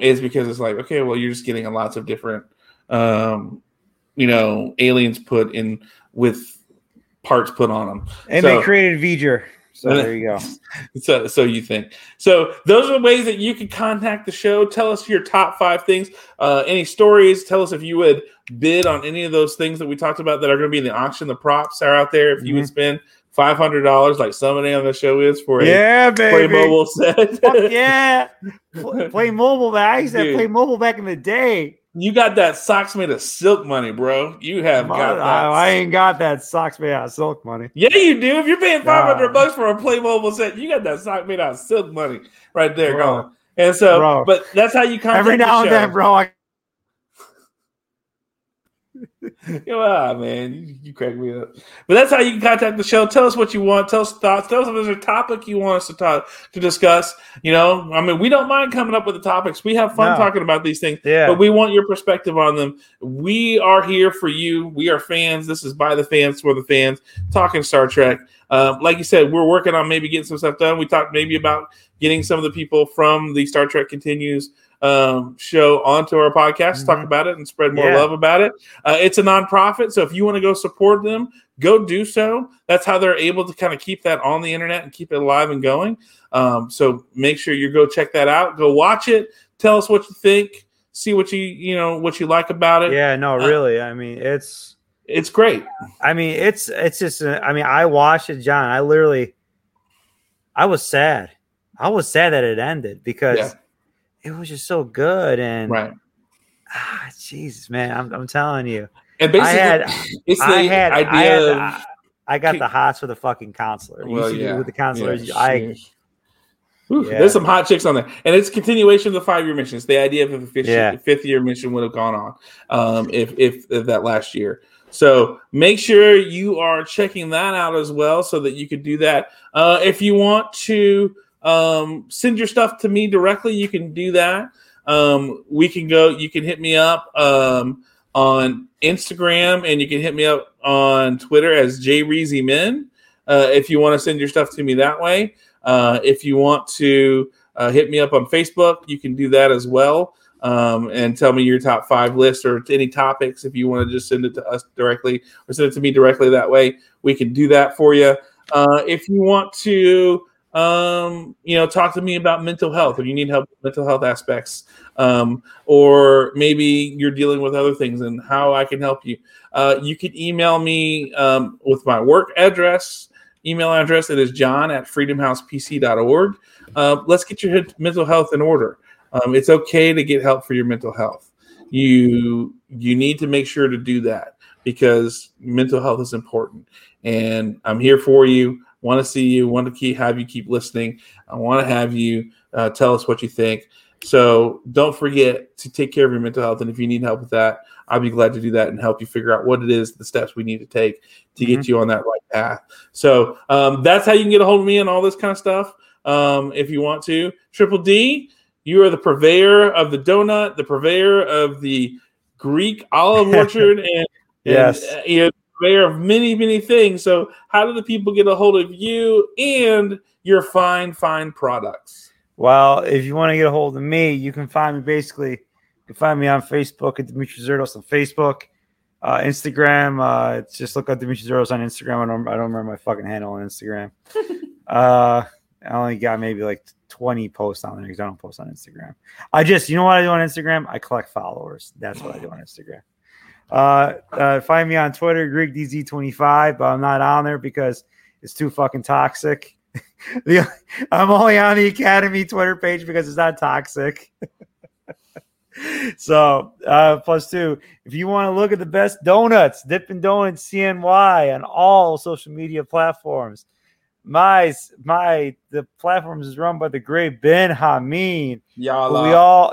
Is because it's like, okay, well, you're just getting lots of different, you know, aliens put in with parts put on them, and so, they created V'ger. So there you go. So you think. So those are ways that you can contact the show. Tell us your top 5 things, any stories. Tell us if you would bid on any of those things that we talked about that are going to be in the auction. The props are out there. If you would spend $500 like somebody on the show is for a Playmobil set. Fuck yeah. Playmobil. I used to have Playmobil back in the day. You got that socks made of silk money, bro. You have got that. I ain't got that socks made out of silk money. Yeah, you do. If you're paying $500 for a Playmobil set, you got that sock made out of silk money right there, bro. Going. And so, but that's how you contact every now and then, bro. Man, you crack me up. But that's how you can contact the show. Tell us what you want. Tell us thoughts. Tell us if there's a topic you want us to discuss. You know, I mean, we don't mind coming up with the topics. We have fun talking about these things. Yeah. But we want your perspective on them. We are here for you. We are fans. This is by the fans for the fans. Talking Star Trek. Like you said, we're working on maybe getting some stuff done. We talked maybe about getting some of the people from the Star Trek Continues show onto our podcast, talk about it and spread more love about it. It's a nonprofit, so if you want to go support them, go do so. That's how they're able to kind of keep that on the internet and keep it alive and going. So make sure you go check that out. Go watch it. Tell us what you think. See what what you like about it. Yeah, no, really. I mean, it's great. I mean, it's just. I mean, I watched it, John. I literally. I was sad. I was sad that it ended because it was just so good. And Jesus, man, I'm telling you. And basically, I got the hots for the fucking counselor. You see with the counselors. There's some hot chicks on there. And it's a continuation of the 5-year missions. The idea of a fifth year mission would have gone on if that last year. So make sure you are checking that out as well so that you could do that. If you want to send your stuff to me directly, you can do that. You can hit me up on Instagram, and you can hit me up on Twitter as JReezyMen. If you want to send your stuff to me that way. If you want to hit me up on Facebook, you can do that as well, and tell me your top 5 list or any topics. If you want to just send it to us directly or send it to me directly that way, we can do that for you. If you want to talk to me about mental health, if you need help with mental health aspects, or maybe you're dealing with other things and how I can help you, you can email me with my work address. Email address, it is john@freedomhousepc.org. Let's get your mental health in order. It's okay to get help for your mental health. You need to make sure to do that because mental health is important. And I'm here for you. Want to see you. Want to have you keep listening. I want to have you tell us what you think. So don't forget to take care of your mental health. And if you need help with that, I'll be glad to do that and help you figure out what it is, the steps we need to take to get you on that right path. So that's how you can get a hold of me and all this kind of stuff if you want to. Triple D, you are the purveyor of the donut, the purveyor of the Greek olive orchard, and you're the purveyor of many, many things. So how do the people get a hold of you and your fine, fine products? Well, if you want to get a hold of me, you can find me basically – you can find me on Facebook at Dimitri Zerdos on Facebook, Instagram. Just look up Dimitri Zerdos on Instagram. I don't remember my fucking handle on Instagram. I only got maybe like 20 posts on there because I don't post on Instagram. You know what I do on Instagram? I collect followers. That's what I do on Instagram. Find me on Twitter, GreekDZ25, but I'm not on there because it's too fucking toxic. I'm only on the Academy Twitter page because it's not toxic. So, +2, if you want to look at the best donuts, Dippin' Donuts CNY on all social media platforms. The platforms is run by the great Ben Hameen, who we all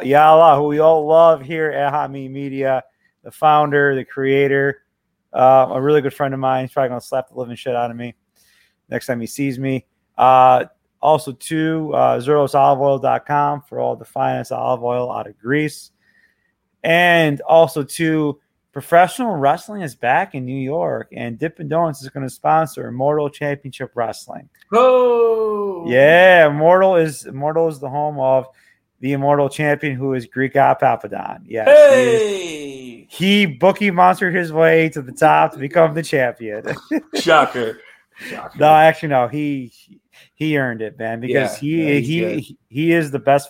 love here at Hameen Media, the founder, the creator, a really good friend of mine. He's probably gonna slap the living shit out of me next time he sees me. Also, to ZerdosOliveOil.com for all the finest olive oil out of Greece. And also, to professional wrestling is back in New York, and Dippin' Donuts is going to sponsor Immortal Championship Wrestling. Oh! Yeah, Immortal is the home of the Immortal Champion, who is Greek God Papadon. Yes, hey! He bookie monstered his way to the top to become the champion. Shocker. No, actually, no. He earned it, man, because he is the best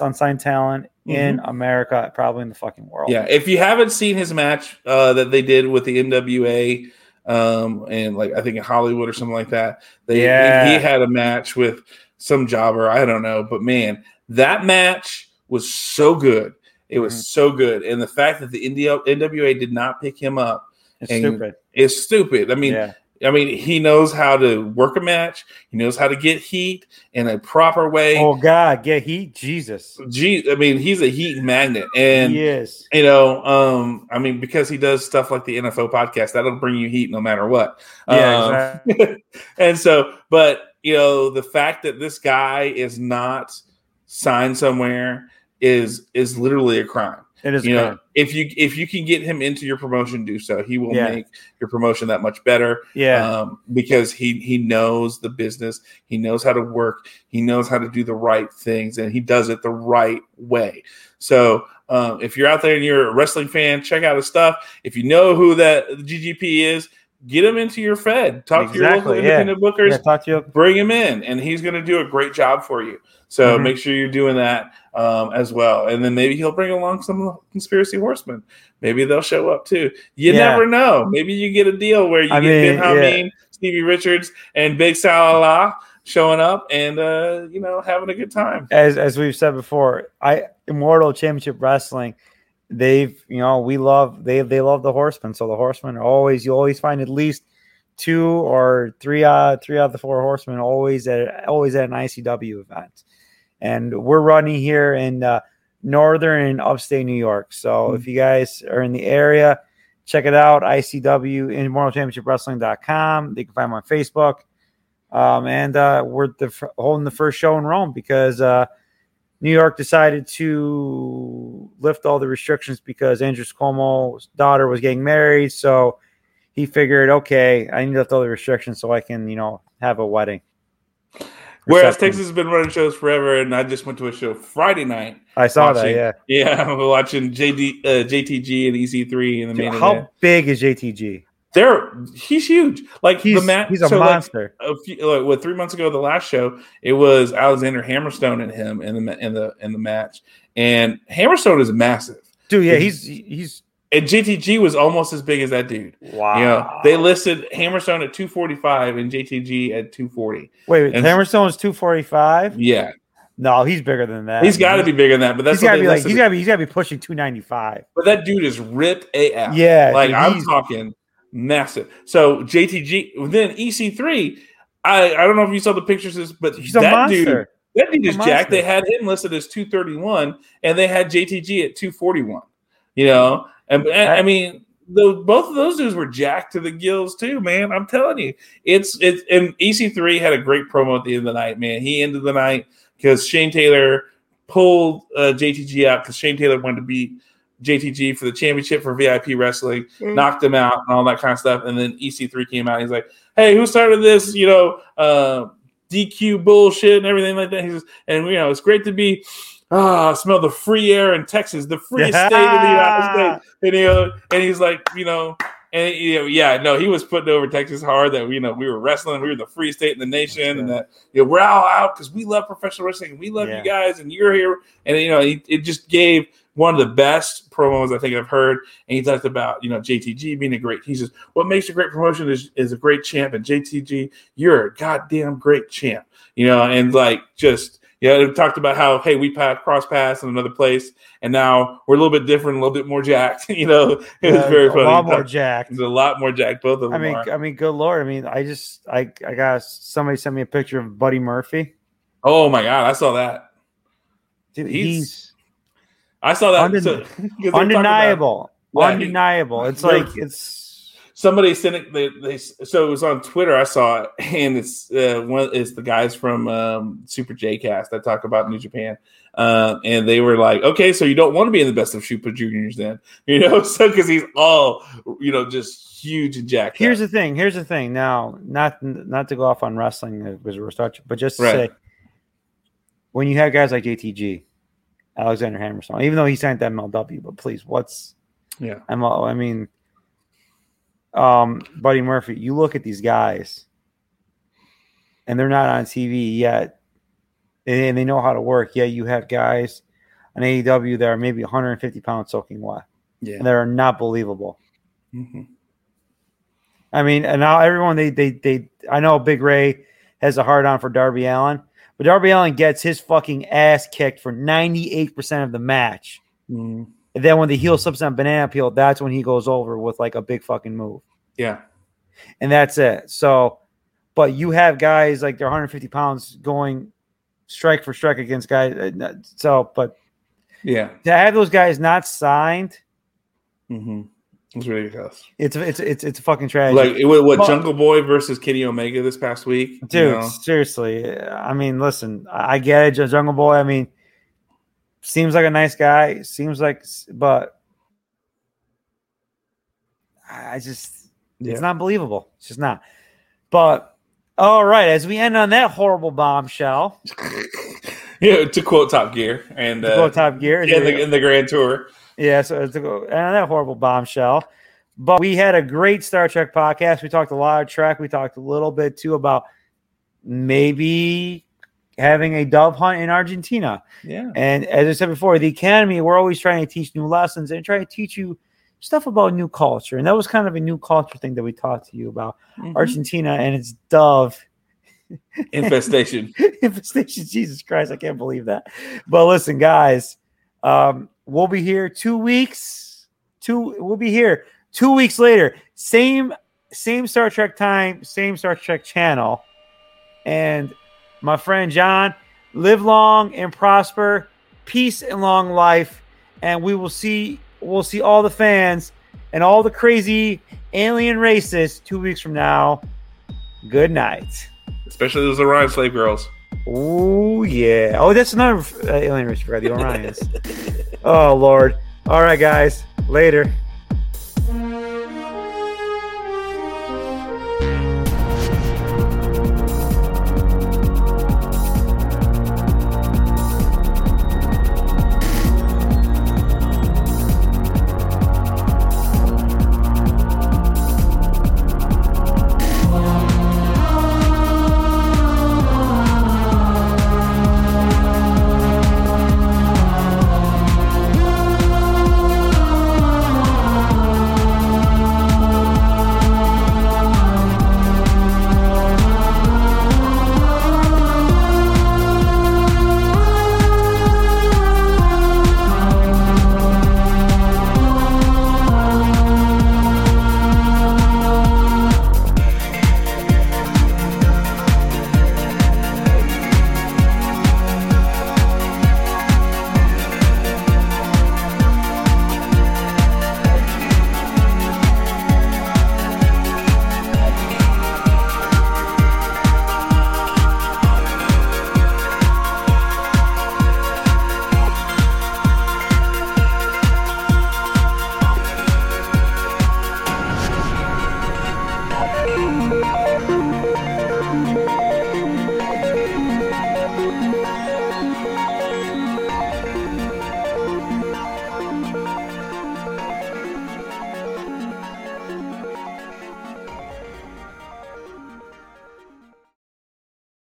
unsigned talent in America, probably in the fucking world. Yeah, if you haven't seen his match that they did with the NWA and like I think in Hollywood or something like that, he had a match with some jobber, I don't know, but man, that match was so good. It was so good, and the fact that the NWA did not pick him up is stupid. I mean. Yeah. I mean, he knows how to work a match. He knows how to get heat in a proper way. Oh, God, get heat? Jesus. I mean, he's a heat magnet. And, he is. You know, I mean, because he does stuff like the NFO podcast, that'll bring you heat no matter what. Yeah, exactly. And so, but, you know, the fact that this guy is not signed somewhere is literally a crime. It is, you know, if you can get him into your promotion, do so. He will make your promotion that much better. Yeah, because he knows the business. He knows how to work. He knows how to do the right things, and he does it the right way. So if you're out there and you're a wrestling fan, check out his stuff. If you know who that GGP is, get him into your Fed. Talk to your local independent bookers. Yeah, bring him in, and he's going to do a great job for you. So make sure you're doing that as well. And then maybe he'll bring along some conspiracy horsemen. Maybe they'll show up too. You never know. Maybe you get a deal where you get Ben Hameen, Stevie Richards, and Big Sal Allah showing up and you know, having a good time. As we've said before, Immortal Championship Wrestling, they love the Horsemen. So the Horsemen are you'll always find at least two or three out of the four Horsemen always at an ICW event. And we're running here in northern and upstate New York. So if you guys are in the area, check it out, ICW, ImmortalChampionshipWrestling.com. They can find them on Facebook. And we're holding the first show in Rome because New York decided to lift all the restrictions because Andrew Cuomo's daughter was getting married. So he figured, okay, I need to lift all the restrictions so I can, have a wedding. Whereas Texas has been running shows forever, and I just went to a show Friday night. I saw that, yeah. Yeah, I'm watching JTG and EC3 in the main event. How big is JTG? He's huge. Like he's a monster. Like, 3 months ago, the last show, it was Alexander Hammerstone and him in the match, and Hammerstone is massive, dude. Yeah, he's. And JTG was almost as big as that dude. Wow. They listed Hammerstone at 245 and JTG at 240. Wait, Hammerstone's 245? Yeah. No, he's bigger than that. He's got to be bigger than that. But that's he's got to be pushing 295. But that dude is ripped AF. Yeah. Like, dude, I'm talking massive. So JTG, then EC3, I don't know if you saw the pictures, but he's a monster. That dude is jacked. They had him listed as 231, and they had JTG at 241. And I mean, both of those dudes were jacked to the gills too, man. I'm telling you, it's and EC3 had a great promo at the end of the night, man. He ended the night because Shane Taylor pulled JTG out because Shane Taylor wanted to beat JTG for the championship for VIP wrestling, knocked him out and all that kind of stuff. And then EC3 came out. And he's like, "Hey, who started this? DQ bullshit and everything like that." He says, "And it's great to be." I smell the free air in Texas, the freest state in the United States. And he's like, he was putting over Texas hard that we were wrestling, we were the free state in the nation, and that we're all out because we love professional wrestling, and we love you guys, and you're here. And it just gave one of the best promos I think I've heard. And he talked about JTG being a great. He says, "What makes a great promotion is a great champ, and JTG, you're a goddamn great champ." Yeah, they talked about how, hey, we cross-pass in another place, and now we're a little bit different, a little bit more jacked. It was very funny. A lot more jacked, both of them are. I mean, good Lord. Somebody sent me a picture of Buddy Murphy. Oh, my God, I saw that. Dude, he's I saw that. Undeniable. Undeniable. It's like, it's. Somebody sent it. It was on Twitter. I saw it, and it's the guys from Super J Cast that talk about New Japan, and they were like, "Okay, so you don't want to be in the Best of Super Juniors, then, So because he's all, just huge and jacked." Here's the thing. Now, not to go off on wrestling because we're starting, but just to say, when you have guys like JTG, Alexander Hammerstone, even though he signed that MLW, but please, Buddy Murphy, you look at these guys and they're not on TV yet and they know how to work. Yeah, you have guys on AEW that are maybe 150 pounds soaking wet. Yeah. And they're not believable. Mm-hmm. I mean, and now everyone, I know Big Ray has a hard on for Darby Allin, but Darby Allin gets his fucking ass kicked for 98% of the match. Mm-hmm. And then when the heel slips on banana peel, that's when he goes over with like a big fucking move. Yeah. And that's it. So, but you have guys like they're 150 pounds going strike for strike against guys. So, but yeah, to have those guys not signed. Mm-hmm. It's ridiculous. It's a fucking tragedy. Like Jungle Boy versus Kenny Omega this past week. Dude, seriously. I mean, listen, I get it. Just Jungle Boy. I mean, seems like a nice guy. But I just, it's not believable. It's just not. But all right, as we end on that horrible bombshell, to quote Top Gear and in the Grand Tour, So to go and on that horrible bombshell. But we had a great Star Trek podcast. We talked a lot of Trek. We talked a little bit too about maybe having a dove hunt in Argentina. Yeah. And as I said before, the Academy, we're always trying to teach new lessons and try to teach you stuff about new culture. And that was kind of a new culture thing that we talked to you about, Argentina and its dove Infestation. Infestation. Jesus Christ, I can't believe that. But listen, guys, we'll be here 2 weeks. We'll be here 2 weeks later. Same Star Trek time, same Star Trek channel. And my friend John, live long and prosper. Peace and long life. And we'll see all the fans and all the crazy alien races 2 weeks from now. Good night. Especially those Orion slave girls. Oh, yeah. Oh, that's another alien race. I forgot the Orions. Oh, Lord. All right, guys. Later.